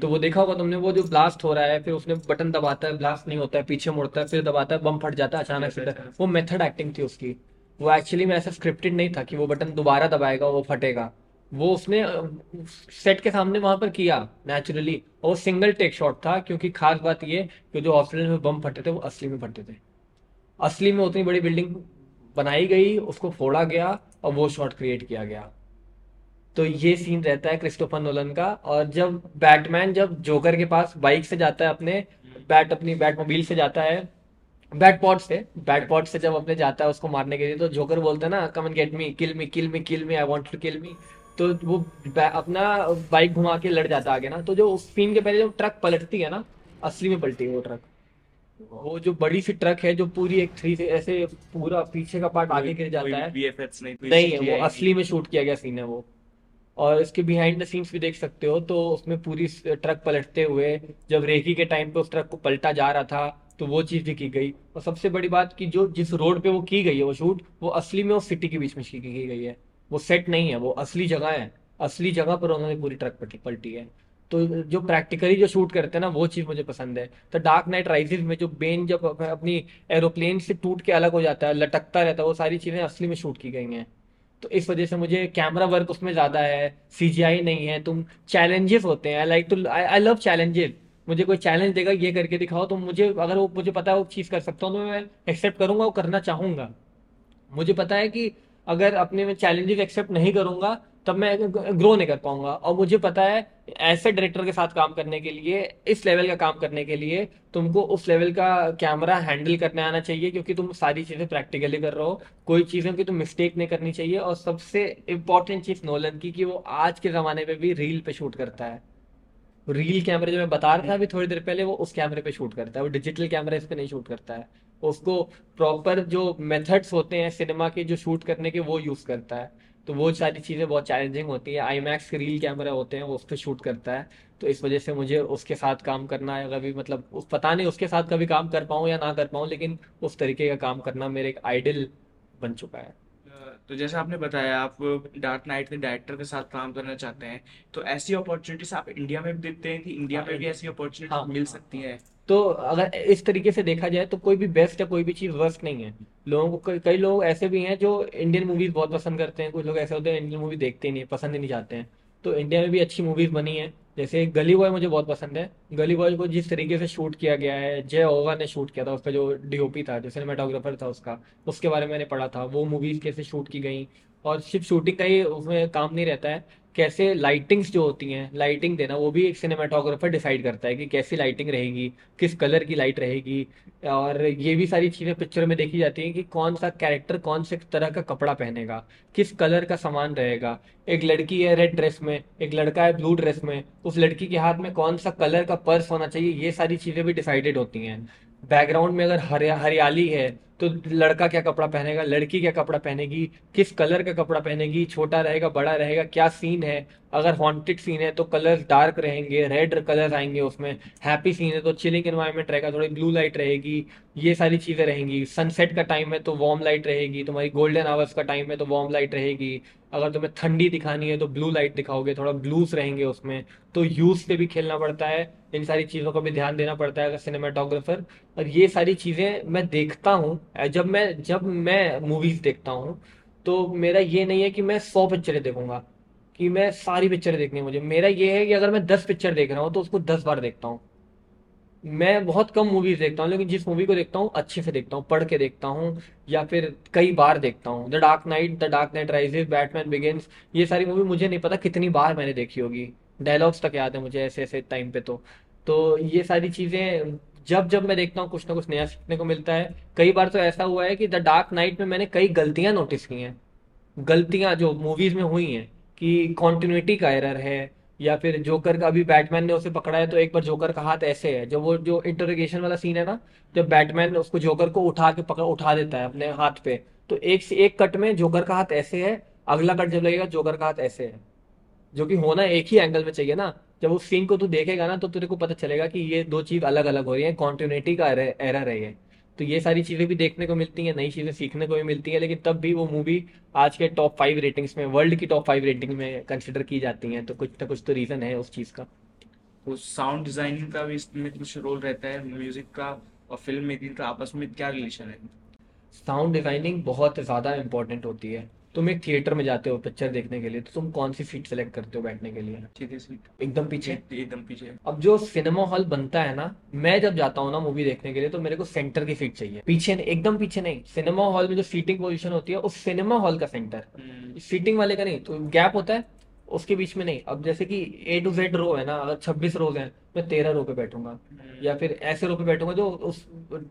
तो वो देखा होगा तुमने, वो जो ब्लास्ट हो रहा है फिर उसने बटन दबाता है, ब्लास्ट नहीं होता है, पीछे मुड़ता है, फिर दबाता है, बम फट जाता है अचानक से। वो मेथड एक्टिंग थी उसकी, वो एक्चुअली में ऐसा स्क्रिप्टेड नहीं था कि वो बटन दोबारा दबाएगा वो फटेगा। वो उसने सेट के सामने वहां पर किया नेचुरली, और सिंगल टेक शॉट था क्योंकि खास बात ये कि जो हॉस्पिटल में बम फटे थे वो असली में फटे थे। असली में उतनी बड़ी बिल्डिंग बनाई गई, उसको फोड़ा गया और वो शॉट क्रिएट किया गया। तो ये सीन रहता है क्रिस्टोफर नोलन का। और जब बैटमैन जब जोकर के पास बाइक से जाता है अपनी बैटमोबाइल से जाता है, बैटपॉट से जब अपने जाता है उसको मारने के लिए, तो जोकर बोलता है ना come and get me, kill me kill me kill me, I want to kill me. तो वो अपना बाइक घुमा के लड़ जाता आगे ना। तो जो उस सीन के पहले जो ट्रक पलटती है ना, असली में पलटी है वो ट्रक, वो जो बड़ी सी ट्रक है जो पूरी एक थ्री से ऐसे पूरा पीछे का पार्ट आगे गिर जाता है। वीएफएक्स नहीं है, वो असली में शूट किया गया सीन है वो। और इसके बिहाइंड द सीन्स भी देख सकते हो, तो उसमें पूरी ट्रक पलटते हुए जब रेकी के टाइम पे उस ट्रक को पलटा जा रहा था तो वो चीज़ भी की गई। और सबसे बड़ी बात कि जो जिस रोड पे वो की गई है वो शूट, वो असली में उस सिटी के बीच में की गई है, वो सेट नहीं है, वो असली जगह है, असली जगह पर उन्होंने पूरी ट्रक पलटी है। तो जो प्रैक्टिकली जो शूट करते हैं ना वो चीज़ मुझे पसंद है। तो डार्क नाइट राइजेज में जो बेन जब अपनी एरोप्लेन से टूट के अलग हो जाता है, लटकता रहता है, वो सारी चीज़ें असली में शूट की गई हैं। तो इस वजह से मुझे कैमरा वर्क उसमें ज़्यादा है, सीजीआई नहीं है। तुम चैलेंजेस होते हैं, आई लव चैलेंजेस। मुझे कोई चैलेंज देगा ये करके दिखाओ, तो मुझे अगर वो मुझे पता है वो चीज़ कर सकता हूँ तो मैं एक्सेप्ट करूँगा, वो करना चाहूँगा। मुझे पता है कि अगर अपने में चैलेंजेस एक्सेप्ट नहीं करूंगा तब मैं ग्रो नहीं कर पाऊंगा। और मुझे पता है ऐसे डायरेक्टर के साथ काम करने के लिए, इस लेवल का काम करने के लिए तुमको उस लेवल का कैमरा हैंडल करने आना चाहिए, क्योंकि तुम सारी चीज़ें प्रैक्टिकली कर रहे हो, कोई चीज़ों की तुम मिस्टेक नहीं करनी चाहिए। और सबसे इम्पॉर्टेंट चीज़ नोलन की कि वो आज के ज़माने में भी रील पे शूट करता है। रील कैमरे जो मैं बता रहा था अभी थोड़ी देर पहले, वो उस कैमरे पे शूट करता है, वो डिजिटल कैमरा इस पे नहीं शूट करता है। उसको प्रॉपर जो मेथड्स होते हैं सिनेमा के जो शूट करने के, वो यूज़ करता है। तो वो सारी चीज़ें बहुत चैलेंजिंग होती है। आईमैक्स के रील कैमरा होते हैं, वो उस पर शूट करता है। तो इस वजह से मुझे उसके साथ काम करना है कभी, मतलब पता नहीं उसके साथ कभी काम कर पाऊँ या ना कर पाऊँ, लेकिन उस तरीके का काम करना मेरे एक आइडल बन चुका है। तो जैसा आपने बताया आप डार्क नाइट के डायरेक्टर के साथ काम करना चाहते हैं, तो ऐसी अपॉर्चुनिटीज आप इंडिया में भी देखते हैं कि इंडिया में भी ऐसी अपॉर्चुनिटी मिल सकती है? तो अगर इस तरीके से देखा जाए तो कोई भी बेस्ट या कोई भी चीज़ वर्स्ट नहीं है। लोगों को कई लोग ऐसे भी हैं जो इंडियन मूवीज़ बहुत पसंद करते हैं, कुछ लोग ऐसे होते हैं इंडियन मूवी देखते ही नहीं, पसंद ही नहीं जाते हैं। तो इंडिया में भी अच्छी मूवीज़ बनी है, जैसे गली बॉय मुझे बहुत पसंद है। गली बॉय को जिस तरीके से शूट किया गया है, जय ओगा ने शूट किया था, उसका जो डीओपी था, जो सिनेमाटोग्राफर था उसका, उसके बारे में मैंने पढ़ा था, वो मूवीज़ कैसे शूट की गई। और सिर्फ शूटिंग का ही उसमें काम नहीं रहता है, कैसे लाइटिंग्स जो होती हैं, लाइटिंग देना वो भी एक सिनेमाटोग्राफर डिसाइड करता है कि कैसी लाइटिंग रहेगी, किस कलर की लाइट रहेगी। और ये भी सारी चीज़ें पिक्चर में देखी जाती हैं कि कौन सा कैरेक्टर कौन से तरह का कपड़ा पहनेगा, किस कलर का सामान रहेगा। एक लड़की है रेड ड्रेस में, एक लड़का है ब्लू ड्रेस में, उस लड़की के हाथ में कौन सा कलर का पर्स होना चाहिए, ये सारी चीज़ें भी डिसाइडेड होती हैं। बैकग्राउंड में अगर हरियाली है तो लड़का क्या कपड़ा पहनेगा, लड़की क्या कपड़ा पहनेगी, किस कलर का कपड़ा पहनेगी, छोटा रहेगा बड़ा रहेगा, क्या सीन है। अगर हॉन्टेड सीन है तो कलर्स डार्क रहेंगे, रेड कलर्स आएंगे उसमें। हैप्पी सीन है तो चिलिंग एनवायरनमेंट रहेगा, थोड़ी ब्लू लाइट रहेगी, ये सारी चीज़ें रहेंगी। सनसेट का टाइम है तो वार्म लाइट रहेगी, तुम्हारी गोल्डन आवर्स का टाइम है तो वार्म लाइट रहेगी। अगर तुम्हें ठंडी दिखानी है तो ब्लू लाइट दिखाओगे, थोड़ा ब्लूस रहेंगे उसमें। तो यूज़ पे भी खेलना पड़ता है, इन सारी चीज़ों का भी ध्यान देना पड़ता है अगर सिनेमाटोग्राफर। और ये सारी चीज़ें मैं देखता हूँ, जब मैं मूवीज़ देखता हूँ तो मेरा ये नहीं है कि मैं 100 पिक्चरें देखूँगा, कि मैं सारी पिक्चरें देखनी है मुझे। मेरा ये है कि अगर मैं 10 पिक्चर देख रहा हूँ तो उसको 10 बार देखता हूँ। मैं बहुत कम मूवीज़ देखता हूँ, लेकिन जिस मूवी को देखता हूँ अच्छे से देखता हूँ, पढ़ के देखता हूँ या फिर कई बार देखता हूँ। The dark night rises, Batman begins, ये सारी मूवी मुझे नहीं पता कितनी बार मैंने देखी होगी, डायलॉग्स तक याद है मुझे ऐसे ऐसे टाइम पे। तो ये सारी चीज़ें जब जब मैं देखता हूँ कुछ ना कुछ नया सीखने को मिलता है। कई बार तो ऐसा हुआ है कि द डार्क नाइट में मैंने कई गलतियाँ नोटिस की हैं, गलतियाँ जो मूवीज़ में हुई हैं कि कॉन्टिन्यूटी का एरर है, या फिर जोकर का, अभी बैटमैन ने उसे पकड़ा है तो एक बार जोकर का हाथ ऐसे है, जब वो जो इंटरोगेशन वाला सीन है ना, जब बैटमैन उसको जोकर को उठा देता है अपने हाथ पे, तो एक कट में जोकर का हाथ ऐसे है, अगला कट जब लगेगा जोकर का हाथ ऐसे है। जो कि होना एक ही एंगल में चाहिए ना। जब उस सीन को तू देखेगा ना तो तेरे को पता चलेगा कि ये दो चीज अलग अलग हो रही है, कॉन्टिन्यूटी का एरर है ये। तो ये सारी चीजें भी देखने को मिलती हैं, नई चीजें सीखने को भी मिलती हैं, लेकिन तब भी वो मूवी आज के टॉप 5 रेटिंग्स में, वर्ल्ड की टॉप 5 रेटिंग में कंसिडर की जाती है। तो कुछ ना कुछ तो रीजन है उस चीज का। साउंड डिजाइनिंग का भी इसमें कुछ रोल रहता है, म्यूजिक का और फिल्म मेकिंग का आपस में क्या रिलेशन है? साउंड डिजाइनिंग बहुत ज्यादा इंपॉर्टेंट होती है। तुम एक थिएटर में जाते हो पिक्चर देखने के लिए, तो तुम कौन सी सीट सेलेक्ट करते हो बैठने के लिए? सीधे सीट, एकदम पीछे, एकदम पीछे। अब जो सिनेमा हॉल बनता है ना, मैं जब जाता हूँ ना मूवी देखने के लिए, तो मेरे को सेंटर की सीट चाहिए, पीछे एकदम पीछे नहीं। सिनेमा हॉल में जो सीटिंग पोजीशन होती है उस सिनेमा हॉल का सेंटर, सीटिंग वाले का नहीं। तो गैप होता है उसके बीच में नहीं। अब जैसे कि A to Z रो है ना, अगर 26 रो हैं मैं 13 रो पे बैठूंगा या फिर ऐसे रो पे बैठूंगा जो उस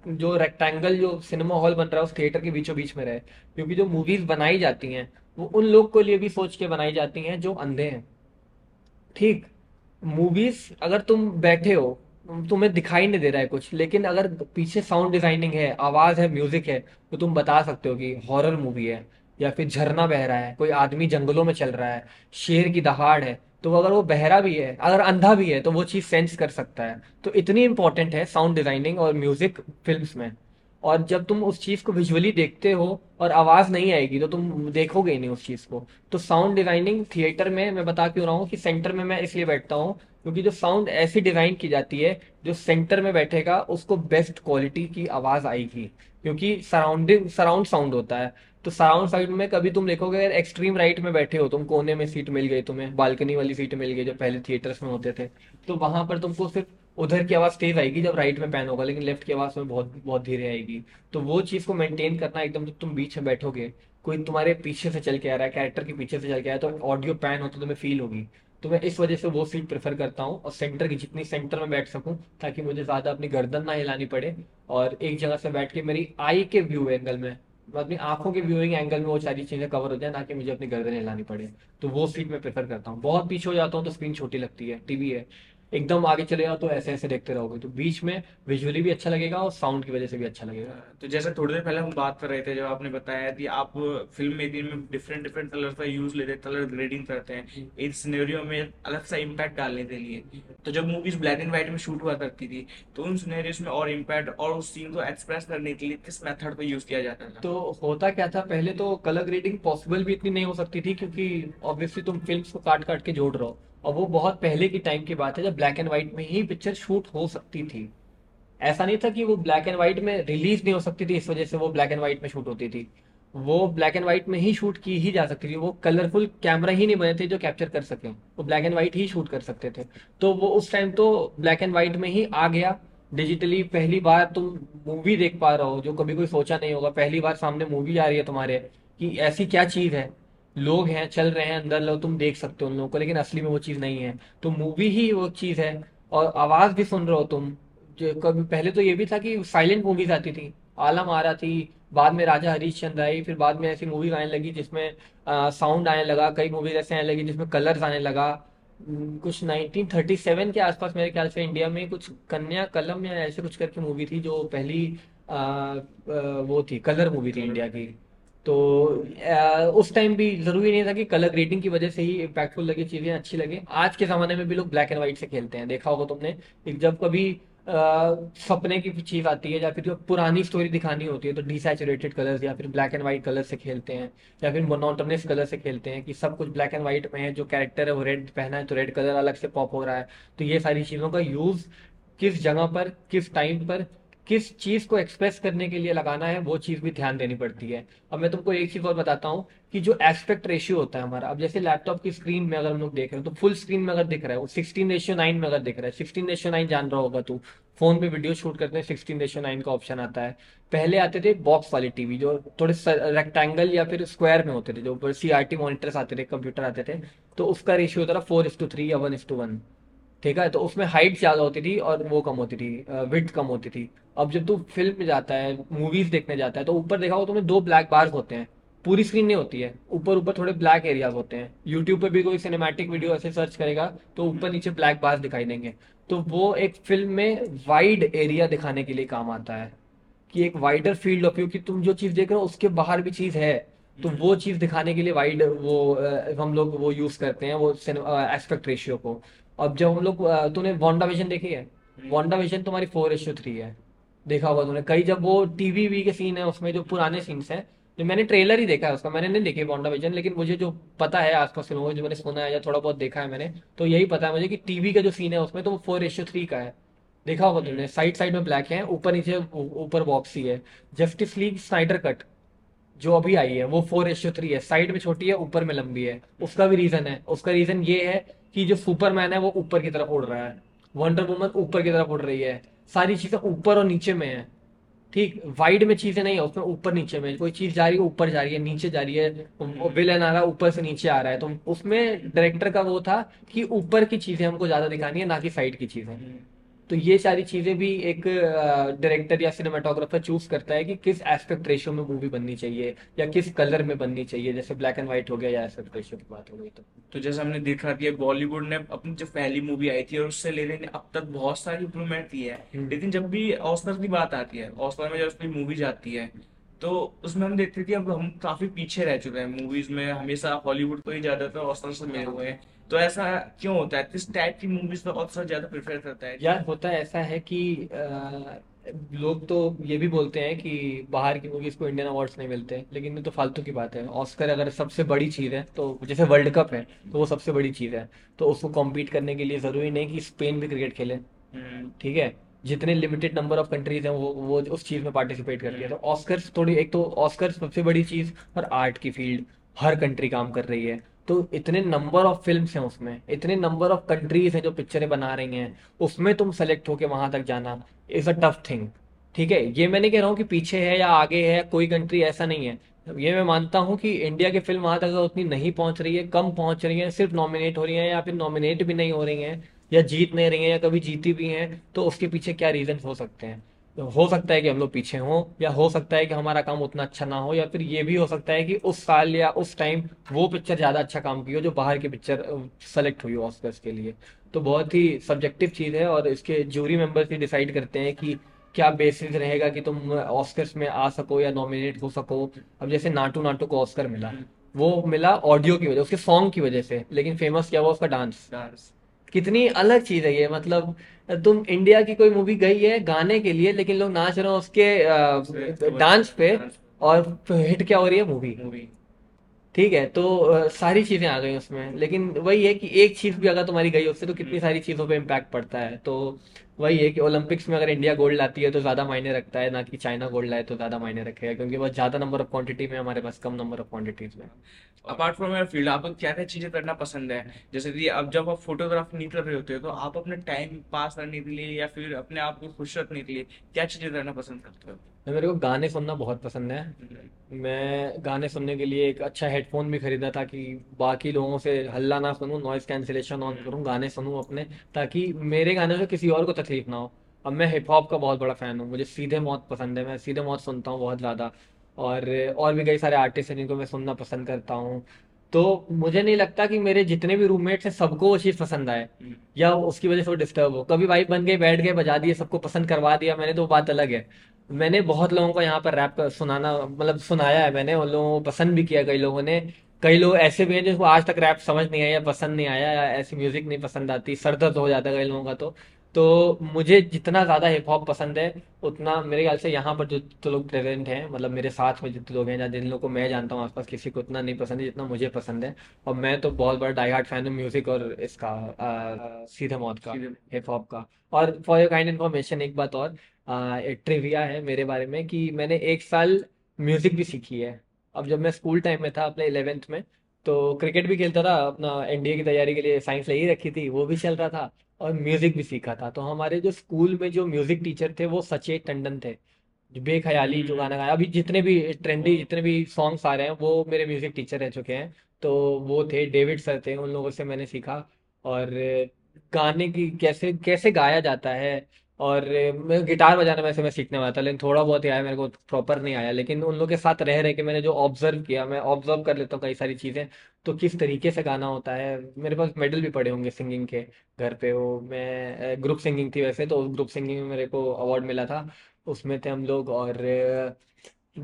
जो रेक्टेंगल जो सिनेमा हॉल बन रहा है उस थिएटर के बीचों बीच में रहे। क्योंकि जो मूवीज बनाई जाती हैं वो उन लोग के लिए भी सोच के बनाई जाती हैं जो अंधे हैं। ठीक, मूवीज अगर तुम बैठे हो तुम्हें दिखाई नहीं दे रहा है कुछ, लेकिन अगर पीछे साउंड डिजाइनिंग है, आवाज है, म्यूजिक है, तो तुम बता सकते हो कि हॉरर मूवी है या फिर झरना बह रहा है, कोई आदमी जंगलों में चल रहा है, शेर की दहाड़ है। तो अगर वो बहरा भी है, अगर अंधा भी है, तो वो चीज़ सेंस कर सकता है। तो इतनी इम्पोर्टेंट है साउंड डिजाइनिंग और म्यूजिक फिल्म्स में। और जब तुम उस चीज़ को विजुअली देखते हो और आवाज़ नहीं आएगी तो तुम देखोगे ही नहीं उस चीज़ को। तो साउंड डिजाइनिंग थिएटर में, मैं बता क्यों रहा हूँ कि सेंटर में मैं इसलिए बैठता हूँ क्योंकि जो साउंड ऐसी डिजाइन की जाती है जो सेंटर में बैठेगा उसको बेस्ट क्वालिटी की आवाज़ आएगी। क्योंकि सराउंड साउंड होता है, तो साउंड साइड में कभी तुम देखोगे अगर एक्सट्रीम राइट में बैठे हो, तुम कोने में सीट मिल गई, तुम्हें बालकनी वाली सीट मिल गई जो पहले थिएटर्स में होते थे, तो वहां पर तुमको सिर्फ उधर की आवाज तेज आएगी जब राइट में पैन होगा, लेकिन लेफ्ट की आवाज में बहुत बहुत धीरे आएगी। तो वो चीज को मेंटेन करना एकदम, जब तुम बीच में बैठोगे, कोई तुम्हारे पीछे से चल के आ रहा है, कैरेक्टर के पीछे से चल के आया, तो ऑडियो पैन होता तो तुम्हें फील होगी। तो मैं इस वजह से वो सीट प्रेफर करता हूँ और सेंटर की, जितनी सेंटर में बैठ सकूँ ताकि मुझे ज्यादा अपनी गर्दन ना हिलानी पड़े और एक जगह से बैठ के मेरी आई के व्यू एंगल में, अपनी आंखों के व्यूइंग एंगल में वो सारी चीजें कवर हो जाए, ना कि मुझे अपनी गर्दन हिलानी पड़े। तो वो सीट मैं प्रेफर करता हूँ। बहुत पीछे हो जाता हूँ तो स्क्रीन छोटी लगती है, टीवी है, एकदम आगे चले जाओ तो ऐसे ऐसे देखते रहोगे। तो बीच में विजुअली भी अच्छा लगेगा और साउंड की वजह से भी अच्छा लगेगा। तो जैसे थोड़ी देर पहले हम बात कर रहे थे, जब आपने बताया कि आप फिल्म में डिफरेंट कलर का यूज लेते हैं, कलर ग्रेडिंग करते हैं इस सिनेरियो में अलग सा इम्पैक्ट डालने के लिए। तो जब मूवीज ब्लैक एंड व्हाइट में शूट हुआ करती थी तो उन सिनेरियोज में और इम्पैक्ट और उस सीन को एक्सप्रेस करने के लिए किस मेथड को यूज किया जाता था? तो होता क्या था, पहले तो कलर ग्रेडिंग पॉसिबल भी इतनी नहीं हो सकती थी क्योंकि ऑब्वियसली तुम फिल्म्स को काट काट के जोड़ रहे हो। और वो बहुत पहले की टाइम की बात है जब ब्लैक एंड व्हाइट में ही पिक्चर शूट हो सकती थी। ऐसा नहीं था कि वो ब्लैक एंड व्हाइट में रिलीज नहीं हो सकती थी इस वजह से वो ब्लैक एंड व्हाइट में शूट होती थी, वो ब्लैक एंड व्हाइट में ही शूट की ही जा सकती थी। वो कलरफुल कैमरा ही नहीं बने थे जो कैप्चर कर सकें, वो ब्लैक एंड व्हाइट ही शूट कर सकते थे। तो वो उस टाइम तो ब्लैक एंड व्हाइट में ही आ गया। डिजिटली पहली बार तुम मूवी देख पा रहे हो जो कभी कोई सोचा नहीं होगा, पहली बार सामने मूवी आ रही है तुम्हारे कि ऐसी क्या चीज़ है, लोग हैं चल रहे हैं अंदर, लो तुम देख सकते हो उन लोगों को, लेकिन असली में वो चीज़ नहीं है। तो मूवी ही वो चीज़ है और आवाज़ भी सुन रहे हो तुम। कभी पहले तो ये भी था कि साइलेंट मूवीज आती थी, आलम आ रहा थी, बाद में राजा हरीशचंद्र आई, फिर बाद में ऐसी मूवीज आने लगी जिसमें साउंड आने लगा, कई मूवीज ऐसे आने लगी जिसमें कलर्स आने लगा। कुछ 1937 के आसपास मेरे ख्याल से इंडिया में कुछ कन्या कलम या ऐसे कुछ करके मूवी थी जो पहली वो थी कलर मूवी थी इंडिया की। तो उस टाइम भी जरूरी नहीं था कि कलर ग्रेडिंग की वजह से ही इम्पैक्टफुल लगे, चीज़ें अच्छी लगे। आज के ज़माने में भी लोग ब्लैक एंड वाइट से खेलते हैं, देखा होगा तुमने। जब कभी सपने की चीज़ आती है या फिर जो पुरानी स्टोरी दिखानी होती है तो डिसैचुरेटेड कलर्स या फिर ब्लैक एंड वाइट कलर से खेलते हैं या फिर मोनोटोनस कलर से खेलते हैं कि सब कुछ ब्लैक एंड वाइट में है, जो कैरेक्टर है वो रेड पहना है तो रेड कलर अलग से पॉप हो रहा है। तो ये सारी चीज़ों का यूज़ किस जगह पर, किस टाइम पर, किस चीज़ को एक्सप्रेस करने के लिए लगाना है, वो चीज़ भी ध्यान देनी पड़ती है। अब मैं तुमको एक चीज़ और बताता हूँ कि जो एस्पेक्ट रेशियो होता है हमारा, अब जैसे लैपटॉप की स्क्रीन में अगर हम लोग देख रहे हैं तो फुल स्क्रीन में अगर दिख रहा है वो 16:9 में अगर दिख रहा है, 16:9 जान रहा होगा तू, फोन पे वीडियो शूट करते हैं 16:9 का ऑप्शन आता है। पहले आते थे बॉक्स वाली टीवी जो थोड़े रेक्टेंगल या फिर स्क्वायर में होते थे, जो CRT मॉनिटर्स आते थे, कंप्यूटर आते थे, तो उसका रेशियो होता था 4:3 या 1:1, ठीक है। तो उसमें हाइट ज़्यादा होती थी और वो कम होती थी, विड्थ कम होती थी। अब जब तू फिल्म में जाता है, मूवीज़ देखने जाता है, तो ऊपर देखा हो तुम्हें 2 ब्लैक बार्स होते हैं, पूरी स्क्रीन नहीं होती है, ऊपर ऊपर थोड़े ब्लैक एरियाज होते हैं। यूट्यूब पे भी कोई सिनेमैटिक वीडियो ऐसे सर्च करेगा तो ऊपर नीचे ब्लैक बार्स दिखाई देंगे। तो वो एक फिल्म में वाइड एरिया दिखाने के लिए काम आता है कि एक वाइडर फील्ड ऑफ व्यू, कि तुम जो चीज़ देख रहे हो उसके बाहर भी चीज़ है। तो वो चीज़ दिखाने के लिए वाइड वो हम लोग वो यूज़ करते हैं वो एस्पेक्ट रेशियो को। अब जब हम लोग तूने वांडा विजन देखी है, वांडा विजन तुम्हारी 4:3 है, देखा होगा तूने कई, जब वो टीवी वी के सीन है उसमें जो पुराने सीन्स हैं, जो मैंने ट्रेलर ही देखा है उसका, मैंने नहीं देखी वांडा विजन, लेकिन मुझे जो पता है आसपास के लोगों जो मैंने सुना है या थोड़ा बहुत देखा है मैंने, तो यही पता है मुझे कि टीवी का जो सीन है उसमें तो वो 4:3 का है, देखा होगा तुमने, साइड साइड में ब्लैक है, ऊपर नीचे ऊपर बॉक्स ही है। जस्टिस लीग स्नाइडर कट जो अभी आई है वो 4:3 है, साइड में छोटी है ऊपर में लंबी है। उसका भी रीजन है, उसका रीजन ये है कि जो सुपरमैन है वो ऊपर की तरफ उड़ रहा है, वंडर वुमन ऊपर की तरफ उड़ रही है, सारी चीजें ऊपर और नीचे में है, ठीक, वाइड में चीजें नहीं है उसमें, ऊपर नीचे में कोई चीज जा रही है, ऊपर जा रही है नीचे जा रही है, विलन आ रहा है ऊपर से नीचे आ रहा है। तो उसमें डायरेक्टर का वो था कि ऊपर की चीजें हमको ज्यादा दिखानी है ना कि साइड की चीजें। तो ये सारी चीजें भी एक डायरेक्टर या सिनेमाटोग्राफर चूज करता है कि किस एस्पेक्ट रेशियो में मूवी बननी चाहिए या किस कलर में बननी चाहिए, जैसे ब्लैक एंड व्हाइट हो गया या एस्पेक्ट रेशियो की बात हो गई। तो जैसे हमने देखा कि बॉलीवुड ने अपनी जो पहली मूवी आई थी और उससे लेने ने अब तक बहुत सारी इम्प्रूवमेंट की है, लेकिन जब भी ऑस्कर की बात आती है, ऑस्कर में जब उसकी मूवी जाती है तो उसमें हम देखते थे अब हम काफी पीछे रह चुके हैं मूवीज में, हमेशा हॉलीवुड को ही ज्यादातर ऑस्कर से मिले हुए हैं। तो ऐसा क्यों होता है, किस टाइप की मूवीज में ऑस्कर ज्यादा प्रेफर करता है? यार होता है ऐसा है कि लोग तो ये भी बोलते हैं कि बाहर की मूवीज को इंडियन अवार्ड्स नहीं मिलते, लेकिन ये तो फालतू की बात है। ऑस्कर अगर सबसे बड़ी चीज़ है, तो जैसे वर्ल्ड कप है तो वो सबसे बड़ी चीज़ है, तो उसको कॉम्पीट करने के लिए ज़रूरी नहीं कि स्पेन भी क्रिकेट खेले, ठीक है, जितने लिमिटेड नंबर ऑफ कंट्रीज हैं वो उस चीज़ में पार्टिसिपेट कर रही है। तो ऑस्कर्स थोड़ी, एक तो ऑस्कर सबसे बड़ी चीज़ और आर्ट की फील्ड हर कंट्री काम कर रही है, तो इतने नंबर ऑफ फिल्म्स हैं उसमें, इतने नंबर ऑफ कंट्रीज हैं जो पिक्चरें बना रही हैं, उसमें तुम सेलेक्ट होके वहां तक जाना इज अ टफ थिंग, ठीक है। ये मैं नहीं कह रहा हूँ कि पीछे है या आगे है कोई कंट्री, ऐसा नहीं है, ये मैं मानता हूँ कि इंडिया की फिल्म वहां तक उतनी नहीं पहुंच रही है, कम पहुंच रही है, सिर्फ नॉमिनेट हो रही है या फिर नॉमिनेट भी नहीं हो रही है या जीत नहीं रही है या कभी जीती भी हैं, तो उसके पीछे क्या रीजन हो सकते हैं। हो सकता है कि हम लोग पीछे हों, या हो सकता है कि हमारा काम उतना अच्छा ना हो, या फिर ये भी हो सकता है कि उस साल या उस टाइम वो पिक्चर ज़्यादा अच्छा काम की हो जो बाहर की पिक्चर सेलेक्ट हुई हो ऑस्कर्स के लिए। तो बहुत ही सब्जेक्टिव चीज़ है और इसके जूरी मेंबर्स ही डिसाइड करते हैं कि क्या बेसिस रहेगा कि तुम ऑस्कर्स में आ सको या नॉमिनेट हो सको। अब जैसे नाटू नाटू को ऑस्कर मिला, वो मिला ऑडियो की वजह, उसके सॉन्ग की वजह से, लेकिन फेमस क्या हुआ उसका डांस। कितनी अलग चीज है ये, मतलब तुम इंडिया की कोई मूवी गई है गाने के लिए, लेकिन लोग नाच रहे हो उसके डांस पे और हिट क्या हो रही है मूवी, ठीक है। तो सारी चीजें आ गई उसमें, लेकिन वही है कि एक चीज भी अगर तुम्हारी गई उससे तो कितनी सारी चीजों पे इम्पैक्ट पड़ता है। तो वही है कि ओलंपिक्स में अगर इंडिया गोल्ड लाती है तो ज्यादा मायने रखता है, ना कि चाइना गोल्ड लाए तो ज्यादा मायने रखेगा, क्योंकि बहुत ज्यादा नंबर ऑफ क्वांटिटी में, हमारे पास कम नंबर ऑफ क्वांटिटीज में। अपार्ट फ्रॉम योर फील्ड आप क्या क्या चीजें करना पसंद है? जैसे कि अब जब आप फोटोग्राफ नहीं कर रहे होते हो तो आप अपने टाइम पास करने के लिए या फिर अपने आप को खुश रखने के लिए क्या चीजें करना पसंद करते हो? मेरे को गाने सुनना बहुत पसंद है। मैं गाने सुनने के लिए एक अच्छा हेडफोन भी खरीदा था कि बाकी लोगों से हल्ला ना सुनूं, नॉइस कैंसिलेशन ऑन करूँ, गाने सुनूं अपने, ताकि मेरे गाने से किसी और को तकलीफ ना हो। अब मैं हिप हॉप का बहुत बड़ा फैन हूँ, मुझे सीधे मौत पसंद है, मैं सीधे मौत सुनता हूँ बहुत ज़्यादा, और भी कई सारे आर्टिस्ट हैं जिनको मैं सुनना पसंद करता हूँ। तो मुझे नहीं लगता कि मेरे जितने भी रूममेट्स हैं सबको वो चीज़ पसंद आए या उसकी वजह से वो डिस्टर्ब हो। कभी वाइब बन गई, बैठ गए, बजा दिए, सबको पसंद करवा दिया मैंने, तो बात अलग है। मैंने बहुत लोगों को यहाँ पर रैप सुनाना मतलब सुनाया है मैंने, उन लोगों को पसंद भी किया कई लोगों ने। कई लोग ऐसे भी हैं जिनको आज तक रैप समझ नहीं आया, पसंद नहीं आया, या ऐसी म्यूजिक नहीं पसंद आती, सरदर्द हो जाता है कई लोगों का। तो मुझे जितना ज़्यादा हिप हॉप पसंद है उतना मेरे ख्याल से यहाँ पर जो तो लोग प्रेजेंट हैं, मतलब मेरे साथ में जितने लोग हैं या जिन लोगों को मैं जानता हूँ आसपास, किसी को उतना नहीं पसंद है जितना मुझे पसंद है। और मैं तो बहुत बड़ा डाई हार्ट फैन हूँ म्यूजिक और इसका सीधे मौत का, हिप हॉप का। और फॉर योर काइंड इन्फॉर्मेशन एक बात और एक ट्रिविया है मेरे बारे में कि मैंने 1 साल म्यूजिक भी सीखी है। अब जब मैं स्कूल टाइम में था अपने 11th में, तो क्रिकेट भी खेलता था, अपना एनडीए की तैयारी के लिए साइंस ले ही रखी थी, वो भी चल रहा था, और म्यूजिक भी सीखा था। तो हमारे जो स्कूल में जो म्यूजिक टीचर थे वो सचेत टंडन थे, जो बेख्याली जो गाना गाया, अभी जितने भी ट्रेंडी जितने भी सॉन्ग्स आ रहे हैं वो मेरे म्यूजिक टीचर रह चुके हैं। तो वो थे, डेविड सर थे, उन लोगों से मैंने सीखा। और गाने की कैसे कैसे गाया जाता है, और मैं गिटार बजाना वैसे मैं सीखने वाला था, लेकिन थोड़ा बहुत ही आया, मेरे को प्रॉपर नहीं आया। लेकिन उन लोग के साथ रह के मैंने जो ऑब्जर्व किया, मैं ऑब्जर्व कर लेता हूँ कई सारी चीज़ें, तो किस तरीके से गाना होता है। मेरे पास मेडल भी पड़े होंगे सिंगिंग के घर पे, वो मैं ग्रुप सिंगिंग थी वैसे, तो उस ग्रुप सिंगिंग में मेरे को अवार्ड मिला था, उसमें थे हम लोग। और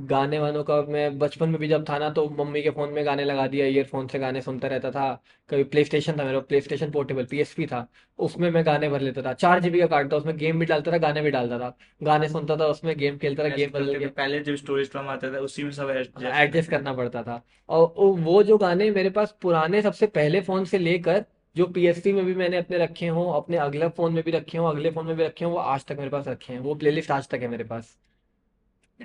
गाने वानों का मैं बचपन में भी जब था ना तो मम्मी के फ़ोन में गाने लगा दिया, ईयरफोन से गाने सुनता रहता था। कभी प्ले स्टेशन था मेरा, प्ले स्टेशन पोर्टेबल PSP था, उसमें मैं गाने भर लेता था। 4 GB का कार्ड था, उसमें गेम भी डालता था, गाने भी डालता था, गाने सुनता था, उसमें गेम खेलता था, गेम बदल के पहले जब स्टोरेज कम आता था उसी में सब एडजस्ट करना पड़ता था। और वो जो गाने मेरे पास पुराने सबसे पहले फ़ोन से लेकर जो PSP में भी मैंने अपने रखे हों, अपने अगला फ़ोन में भी रखे हों, अगले फ़ोन में भी रखे हों, वो आज तक मेरे पास रखे हैं, वो प्लेलिस्ट आज तक है मेरे पास।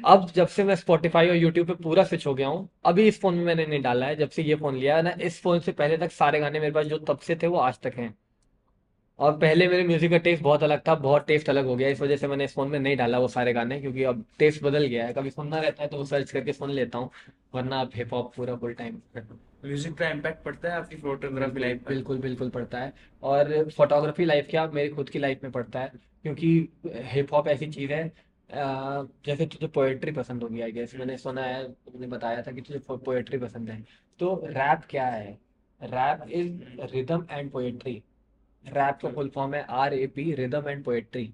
अब जब से मैं Spotify और YouTube पे पूरा स्विच हो गया हूँ, अभी इस फ़ोन में मैंने नहीं डाला है, जब से ये फ़ोन लिया है ना। इस फ़ोन से पहले तक सारे गाने मेरे पास जो तब से थे वो आज तक हैं। और पहले मेरे म्यूज़िक का टेस्ट बहुत अलग था, बहुत टेस्ट अलग हो गया, इस वजह से मैंने इस फ़ोन में नहीं डाला वो सारे गाने, क्योंकि अब टेस्ट बदल गया है। कभी सुनना रहता है तो सर्च करके सुन लेता हूँ, वरना अब हिप हॉप पूरा फुल टाइम। म्यूज़िक का इम्पैक्ट पड़ता है आपकी फोटोग्राफी लाइफ? बिल्कुल बिल्कुल पड़ता है, और फोटोग्राफी लाइफ क्या मेरी खुद की लाइफ में पड़ता है, क्योंकि हिप हॉप ऐसी चीज़ है। जैसे तुझे पोएट्री पसंद होगी आई गेस, मैंने सुना है तुमने बताया था कि तुझे पोएट्री पसंद है, तो रैप क्या है? Rap is rhythm and poetry. Rap का फुल फॉर्म है RAP, रिदम एंड पोएट्री।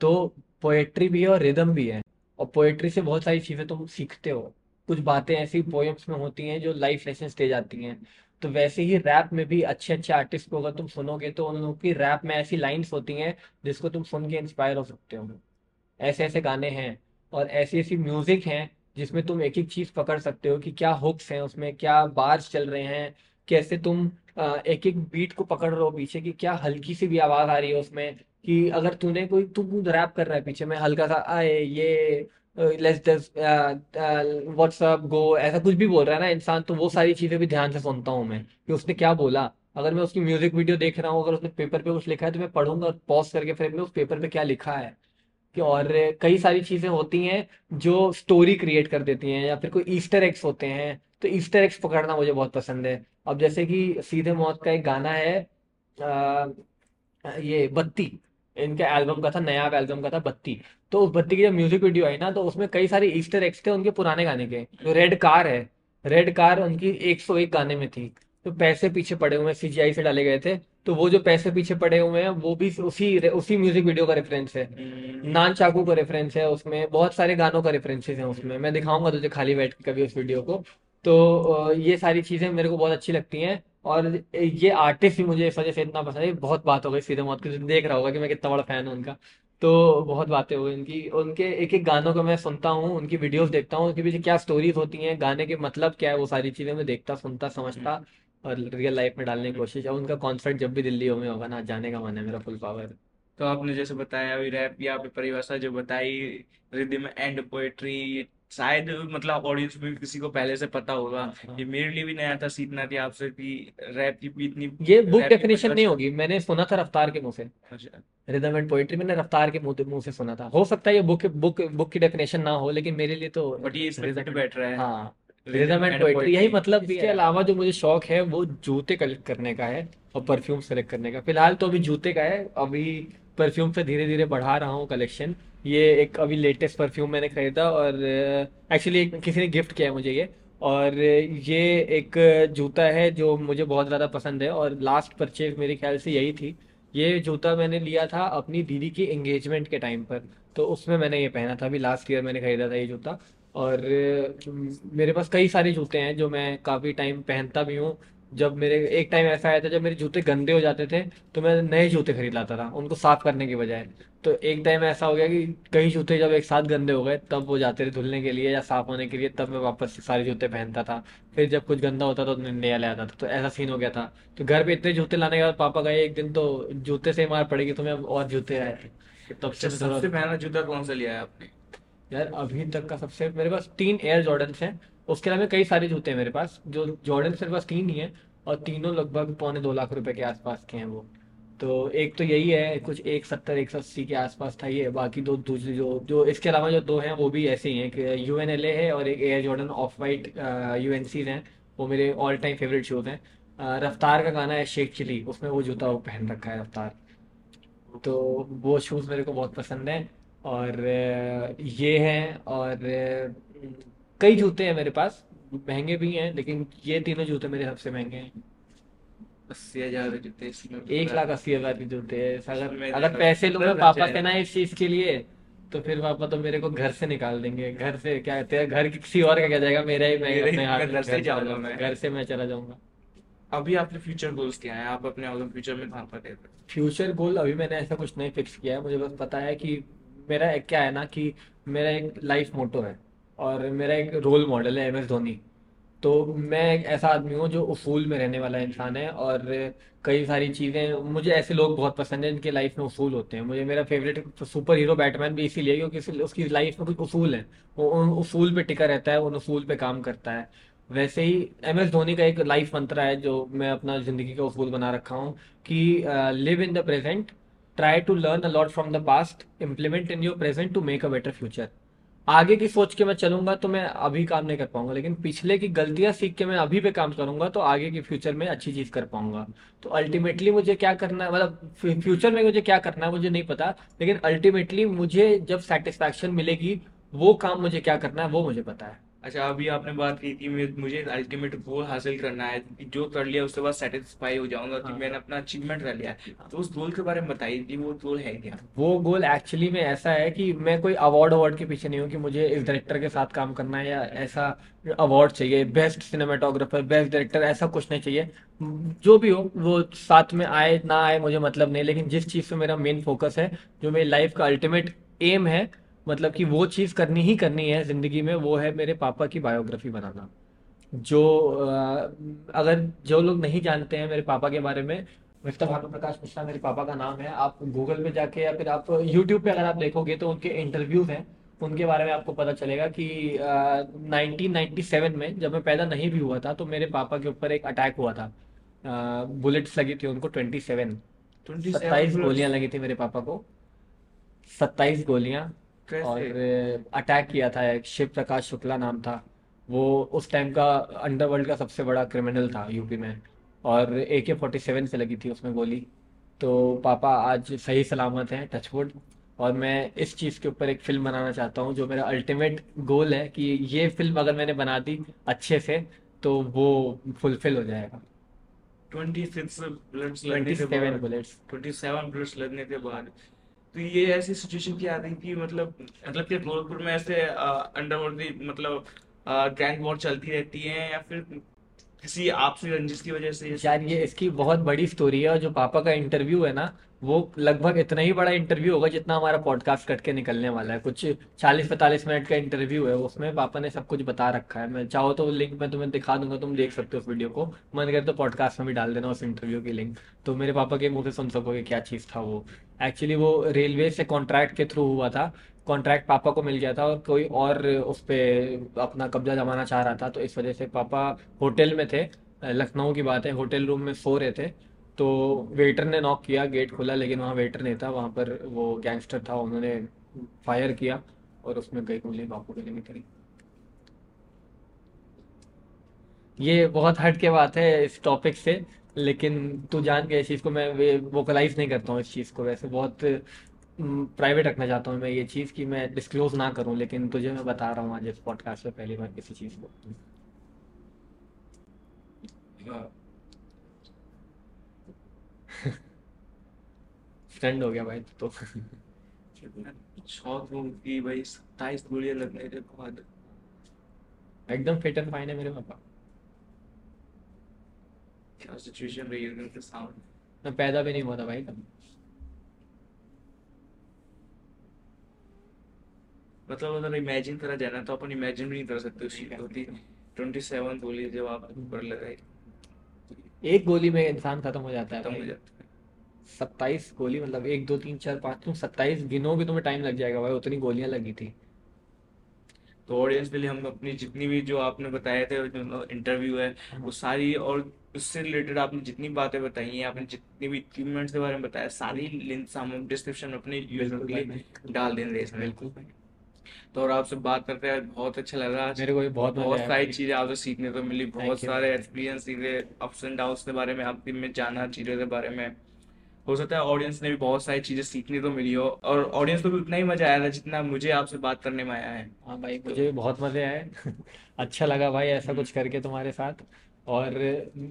तो पोएट्री भी है और रिदम भी है, और पोएट्री से बहुत सारी चीज़ें तुम सीखते हो। कुछ बातें ऐसी पोएम्स में होती हैं जो लाइफ लेसन दे जाती हैं। तो वैसे ही रैप में भी अच्छे अच्छे आर्टिस्ट को अगर तुम सुनोगे तो उन लोगों की रैप में ऐसी लाइन्स होती हैं जिसको तुम सुन के इंस्पायर हो सकते हो। ऐसे ऐसे गाने हैं और ऐसी ऐसी म्यूज़िक हैं जिसमें तुम एक एक चीज़ पकड़ सकते हो कि क्या हुक्स हैं उसमें, क्या बार्स चल रहे हैं, कैसे तुम एक एक बीट को पकड़ रहे हो पीछे की, क्या हल्की सी भी आवाज़ आ रही है उसमें। कि अगर तूने कोई तू रैप कर रहा है, पीछे में हल्का सा आए ये लेट्स व्हाट्सअप गो ऐसा कुछ भी बोल रहा है ना इंसान, तो वो सारी चीज़ें भी ध्यान से सुनता हूँ मैं कि उसने क्या बोला। अगर मैं उसकी म्यूज़िक वीडियो देख रहा हूँ, अगर उसने पेपर पर कुछ लिखा है तो मैं पढ़ूंगा और पॉज करके फिर मैं उस पेपर पर क्या लिखा है। और कई सारी चीज़ें होती हैं जो स्टोरी क्रिएट कर देती हैं, या फिर कोई ईस्टर एग्स होते हैं, तो ईस्टर एग्स पकड़ना मुझे बहुत पसंद है। अब जैसे कि सीधे मौत का एक गाना है ये बत्ती, इनका एल्बम का था, नया एल्बम का था बत्ती। तो उस बत्ती की जब म्यूज़िक वीडियो आई ना तो उसमें कई सारे ईस्टर एग्स थे उनके पुराने गाने के। जो रेड कार है, रेड कार उनकी 101 गाने में थी। तो पैसे पीछे पड़े हुए CGI से डाले गए थे, तो वो जो पैसे पीछे पड़े हुए हैं वो भी उसी म्यूजिक वीडियो का रेफरेंस है। नान चाकू का रेफरेंस है उसमें, बहुत सारे गानों का रेफरेंसेस हैं उसमें। मैं दिखाऊंगा तुझे खाली बैठ के कभी उस वीडियो को। तो ये सारी चीज़ें मेरे को बहुत अच्छी लगती हैं, और ये आर्टिस्ट भी मुझे इस वजह से इतना पसंद है। बहुत बात हो गई सीधे मौत की, देख रहा होगा कि मैं कितना बड़ा फैन हूँ उनका, तो बहुत बातें हो गई उनकी। उनके एक एक गानों को मैं सुनता हूँ, उनकी वीडियोस देखता हूँ, उनके पीछे क्या स्टोरीज होती हैं, गाने के मतलब क्या है, वो सारी चीज़ें मैं देखता, सुनता, समझता और रियल लाइफ में डालने की कोशिश। और उनका कॉन्सर्ट जब भी दिल्ली में होगा ना, जाने का मन है मेरा फुल पावर। तो आपने जैसे बताया अभी रैप या परिभाषा जो बताई, रिदम एंड पोएट्री, शायद मतलब ऑडियंस में किसी को पहले से पता होगा, ये मेरे लिए भी नया था, सीखना थी आपसे कि रैप की इतनी ये बुक डेफिनेशन नहीं होगी। मैंने सुना था रफ्तार के मुंह से, रिदम एंड पोएट्री मैंने रफ्तार के मुंह से सुना था। हो सकता है ये बुक की डेफिनेशन ना हो, लेकिन मेरे लिए तो बट ये बैठ रहा है। हाँ, रिदम एंड पोएट्री यही मतलब भी है। इसके अलावा जो मुझे शौक है वो जूते कलेक्ट करने का है और परफ्यूम सेलेक्ट करने का। फिलहाल तो अभी जूते का है, अभी परफ्यूम पे धीरे धीरे बढ़ा रहा हूँ कलेक्शन। ये एक अभी लेटेस्ट परफ्यूम मैंने खरीदा, और एक्चुअली किसी ने गिफ्ट किया है मुझे ये। और ये एक जूता है जो मुझे बहुत ज़्यादा पसंद है, और लास्ट परचेज मेरे ख्याल से यही थी। ये जूता मैंने लिया था अपनी दीदी की एंगेजमेंट के टाइम पर, तो उसमें मैंने ये पहना था। अभी लास्ट ईयर मैंने खरीदा था ये जूता। और मेरे पास कई सारे जूते हैं जो मैं काफ़ी टाइम पहनता भी हूँ। जब मेरे एक टाइम ऐसा आया था जब मेरे जूते गंदे हो जाते थे तो मैं नए जूते खरीद लाता था उनको साफ़ करने के बजाय। तो एक टाइम ऐसा हो गया कि कई जूते जब एक साथ गंदे हो गए तब वो जाते थे धुलने के लिए या साफ़ होने के लिए, तब मैं वापस सारे जूते पहनता था। फिर जब कुछ गंदा होता था तो नया ले आता था, तो ऐसा सीन हो गया था। तो घर पे इतने जूते लाने के बाद पापा गए एक दिन तो जूते से मार पड़ेगी तुम्हें, अब और जूते आए थे। तब से सबसे पहला जूता कौन सा लिया है आपने? यार अभी तक का सबसे मेरे पास 3 एयर जॉर्डन्स हैं, उसके अलावा कई सारे जूते हैं मेरे पास। जो जॉर्डन्स मेरे पास 3 ही हैं और तीनों लगभग 2.25 लाख रुपए के आसपास के हैं वो। तो एक तो यही है, कुछ 170-180 के आसपास था ये। बाकी दो दूसरे जो इसके अलावा जो 2 हैं वो भी ऐसे ही हैं कि UNLA है, और एक Air Jordan off white UNCs हैं, वो मेरे ऑल टाइम फेवरेट शूज़ हैं। रफ्तार का गाना है शेख चिली, उसमें वो जूता वो पहन रखा है रफ्तार, तो वो शूज़ मेरे को बहुत पसंद हैं। और ये हैं, और कई जूते हैं मेरे पास, महंगे भी हैं, लेकिन ये तीनों जूते मेरे सबसे महंगे हैं। 80,000 के जूते, 1,80,000 के जूते हैं। अगर पैसे लूँगा पापा से ना इस चीज़ के लिए तो फिर पापा तो मेरे को घर से निकाल देंगे। घर से क्या कहते हैं, घर किसी और का क्या जाएगा, मेरा ही मैं अपने हाथ में घर जाऊंगा, घर से मैं चला जाऊंगा। अभी आपके फ्यूचर गोल्स क्या हैं, आप अपने फ्यूचर में कहाँ पर? फ्यूचर गोल अभी मैंने ऐसा कुछ नहीं फिक्स किया है, मुझे बस पता है कि मेरा एक क्या है ना कि मेरा एक लाइफ मोटो है और मेरा एक रोल मॉडल है एमएस धोनी। तो मैं एक ऐसा आदमी हूँ जो उसूल में रहने वाला इंसान है और कई सारी चीज़ें, मुझे ऐसे लोग बहुत पसंद हैं जिनके लाइफ में उसूल होते हैं। मुझे मेरा फेवरेट सुपर हीरो बैटमैन भी इसीलिए क्योंकि उसकी लाइफ में कुछ उसूल है, वो उन उसूल पे टिका रहता है, उन उसूल पे काम करता है। वैसे ही एमएस धोनी का एक लाइफ मंत्र है जो मैं अपना ज़िंदगी का उसूल बना रखा हूँ कि live in the present, try to learn a lot from the past, implement in your present to make a better future. आगे की सोच के मैं चलूंगा तो मैं अभी काम नहीं कर पाऊंगा, लेकिन पिछले की गलतियां सीख के मैं अभी पे काम करूंगा तो आगे के फ्यूचर में अच्छी चीज कर पाऊंगा। तो अल्टीमेटली मुझे क्या करना है, मतलब फ्यूचर में मुझे क्या करना है मुझे नहीं पता, लेकिन अल्टीमेटली मुझे जब सेटिस्फैक्शन मिलेगी वो काम मुझे क्या करना है वो मुझे पता है। अच्छा, अभी आपने बात की थी मुझे अल्टीमेट गोल हासिल करना है, जो कर लिया उसके बाद सेटिस्फाई हो जाऊंगा कि मैंने अपना अचीवमेंट कर लिया है। तो उस गोल के बारे में बताइए कि वो गोल है क्या? वो गोल एक्चुअली में ऐसा है कि मैं कोई अवार्ड के पीछे नहीं हूँ कि मुझे इस डायरेक्टर के साथ काम करना है या ऐसा अवार्ड चाहिए, बेस्ट सिनेमाटोग्राफर, बेस्ट डायरेक्टर, ऐसा कुछ नहीं चाहिए। जो भी हो वो साथ में आए ना आए मुझे मतलब नहीं, लेकिन जिस चीज़ पर मेरा मेन फोकस है, जो मेरी लाइफ का अल्टीमेट एम है, मतलब कि वो चीज़ करनी ही करनी है ज़िंदगी में, वो है मेरे पापा की बायोग्राफी बनाना। जो अगर जो लोग नहीं जानते हैं मेरे पापा के बारे में, भानु प्रताप मिश्रा मेरे पापा का नाम है। आप गूगल पे जाके या फिर आप यूट्यूब पे अगर आप देखोगे तो उनके इंटरव्यूज़ हैं, उनके बारे में आपको पता चलेगा कि 1997 में जब मैं पैदा नहीं भी हुआ था तो मेरे पापा के ऊपर एक अटैक हुआ था। बुलेट्स लगी थी उनको 27 गोलियाँ लगी थी मेरे पापा को, 27 गोलियाँ, और अटैक किया था एक शिव प्रकाश शुक्ला नाम था, वो उस टाइम का अंडरवर्ल्ड का सबसे बड़ा क्रिमिनल था यूपी में, और AK-47 से लगी थी उसमें गोली। तो पापा आज सही सलामत हैं, टचवुड, और मैं इस चीज़ के ऊपर एक फिल्म बनाना चाहता हूँ जो मेरा अल्टीमेट गोल है कि ये फिल्म अगर मैंने बना दी अच्छे से तो वो फुलफिल हो जाएगा। 27 बुलेट्स लगने के बाद तो ये ऐसी सिचुएशन की आती है कि मतलब कि गोरखपुर में ऐसे अंडरवर्ल्ड मतलब गैंग वॉर चलती रहती है या फिर किसी आपसी रंजिश की वजह से? यार ये इसकी बहुत बड़ी स्टोरी है, और जो पापा का इंटरव्यू है ना वो लगभग इतना ही बड़ा इंटरव्यू होगा जितना हमारा पॉडकास्ट कट के निकलने वाला है। कुछ 40-45 मिनट का इंटरव्यू है, उसमें पापा ने सब कुछ बता रखा है। मैं चाहो तो लिंक मैं तुम्हें दिखा दूंगा, तुम देख सकते हो उस वीडियो को, मन करे तो पॉडकास्ट में भी डाल देना उस इंटरव्यू की लिंक, तो मेरे पापा के मुँह से सुन सकोगे क्या चीज़ था वो। एक्चुअली वो रेलवे से कॉन्ट्रैक्ट के थ्रू हुआ था, कॉन्ट्रैक्ट पापा को मिल गया था और कोई और उस पर अपना कब्जा जमाना चाह रहा था, तो इस वजह से पापा होटल में थे, लखनऊ की बात है, होटल रूम में सो रहे थे। तो वेटर ने नॉक किया, गेट खुला, लेकिन वहाँ वेटर नहीं था, वहाँ पर वो गैंगस्टर था, उन्होंने फायर किया और उसमें गई गोली बापू के लिए निकली। ये बहुत हट के बात है इस टॉपिक से, लेकिन तू जान गया इस चीज़ को, मैं वोकलाइज नहीं करता हूँ इस चीज़ को, वैसे बहुत प्राइवेट रखना चाहता हूँ मैं ये चीज़ कि मैं डिस्क्लोज ना करूँ, लेकिन तुझे मैं बता रहा हूँ आज इस पॉडकास्ट में पहली बार किसी चीज़ को। स्टैंड हो गया भाई तो शॉक हो गई भाई, 27 गोलियां लगने के बाद। एकदम फिट एंड फाइन है मेरे पापा। क्या सिचुएशन रही है उनके सामने, मैं पैदा भी नहीं हुआ था भाई तब। मतलब अगर इमेजिन करा जाना तो अपन इमेजिन भी नहीं कर सकते उस चीज होती। 27 गोली जब आप पर लगाई, एक गोली में इंसान खत्म हो जाता है, 27 गोली, मतलब 1 2 3 4 5, तुम 27 गिनोगे तुम्हें टाइम लग जाएगा भाई, उतनी गोलियां लगी थी। तो ऑडियंस के लिए हम अपनी जितनी भी जो आपने बताए थे इंटरव्यू है वो सारी, और उससे रिलेटेड आपने जितनी बातें बताई हैं, आपने जितनी भी इक्विपमेंट्स के बारे में बताया, सारी लिंक्स हम डिस्क्रिप्शन में अपने यूजर के लिए डाल देंगे इसमें। बिल्कुल। तो और आपसे बात करते हैं बहुत अच्छा लगा, मेरे को भी बहुत सारी चीज़ें आपसे सीखने को मिली, बहुत सारे एक्सपीरियंस सीखे, अप्स एंड डाउन्स के बारे में, आपके में जाना चीज़ों के बारे में। हो सकता है ऑडियंस ने भी बहुत सारी चीज़ें सीखने को मिली हो, और ऑडियंस को भी उतना ही मज़ा आया था जितना मुझे आपसे बात करने में आया है। हाँ भाई, मुझे भी बहुत मज़े आए अच्छा लगा भाई ऐसा कुछ करके तुम्हारे साथ, और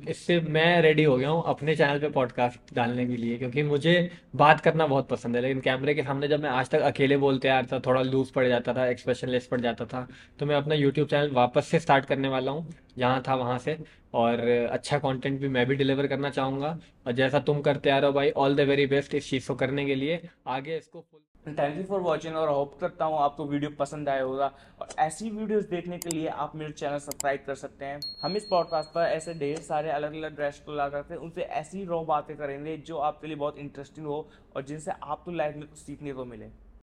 इससे मैं रेडी हो गया हूँ अपने चैनल पे पॉडकास्ट डालने के लिए, क्योंकि मुझे बात करना बहुत पसंद है। लेकिन कैमरे के सामने जब मैं आज तक अकेले बोलते आ रहा था, थोड़ा लूज पड़ जाता था, एक्सप्रेशनलेस पड़ जाता था, तो मैं अपना यूट्यूब चैनल वापस से स्टार्ट करने वाला हूँ जहाँ था वहाँ से, और अच्छा कंटेंट भी मैं भी डिलीवर करना चाहूँगा। और जैसा तुम करते आ रहे हो भाई, ऑल द वेरी बेस्ट इस चीज़ को करने के लिए आगे इसको। थैंक यू फॉर वॉचिंग और होप करता हूँ आपको वीडियो पसंद आया होगा। और ऐसी वीडियोस देखने के लिए आप मेरे चैनल सब्सक्राइब कर सकते हैं। हम इस पॉडकास्ट पर ऐसे ढेर सारे अलग अलग गेस्ट को ला करते हैं, उनसे ऐसी रॉ बातें करेंगे जो आपके लिए बहुत इंटरेस्टिंग हो और जिनसे आपको लाइफ में कुछ सीखने को मिले।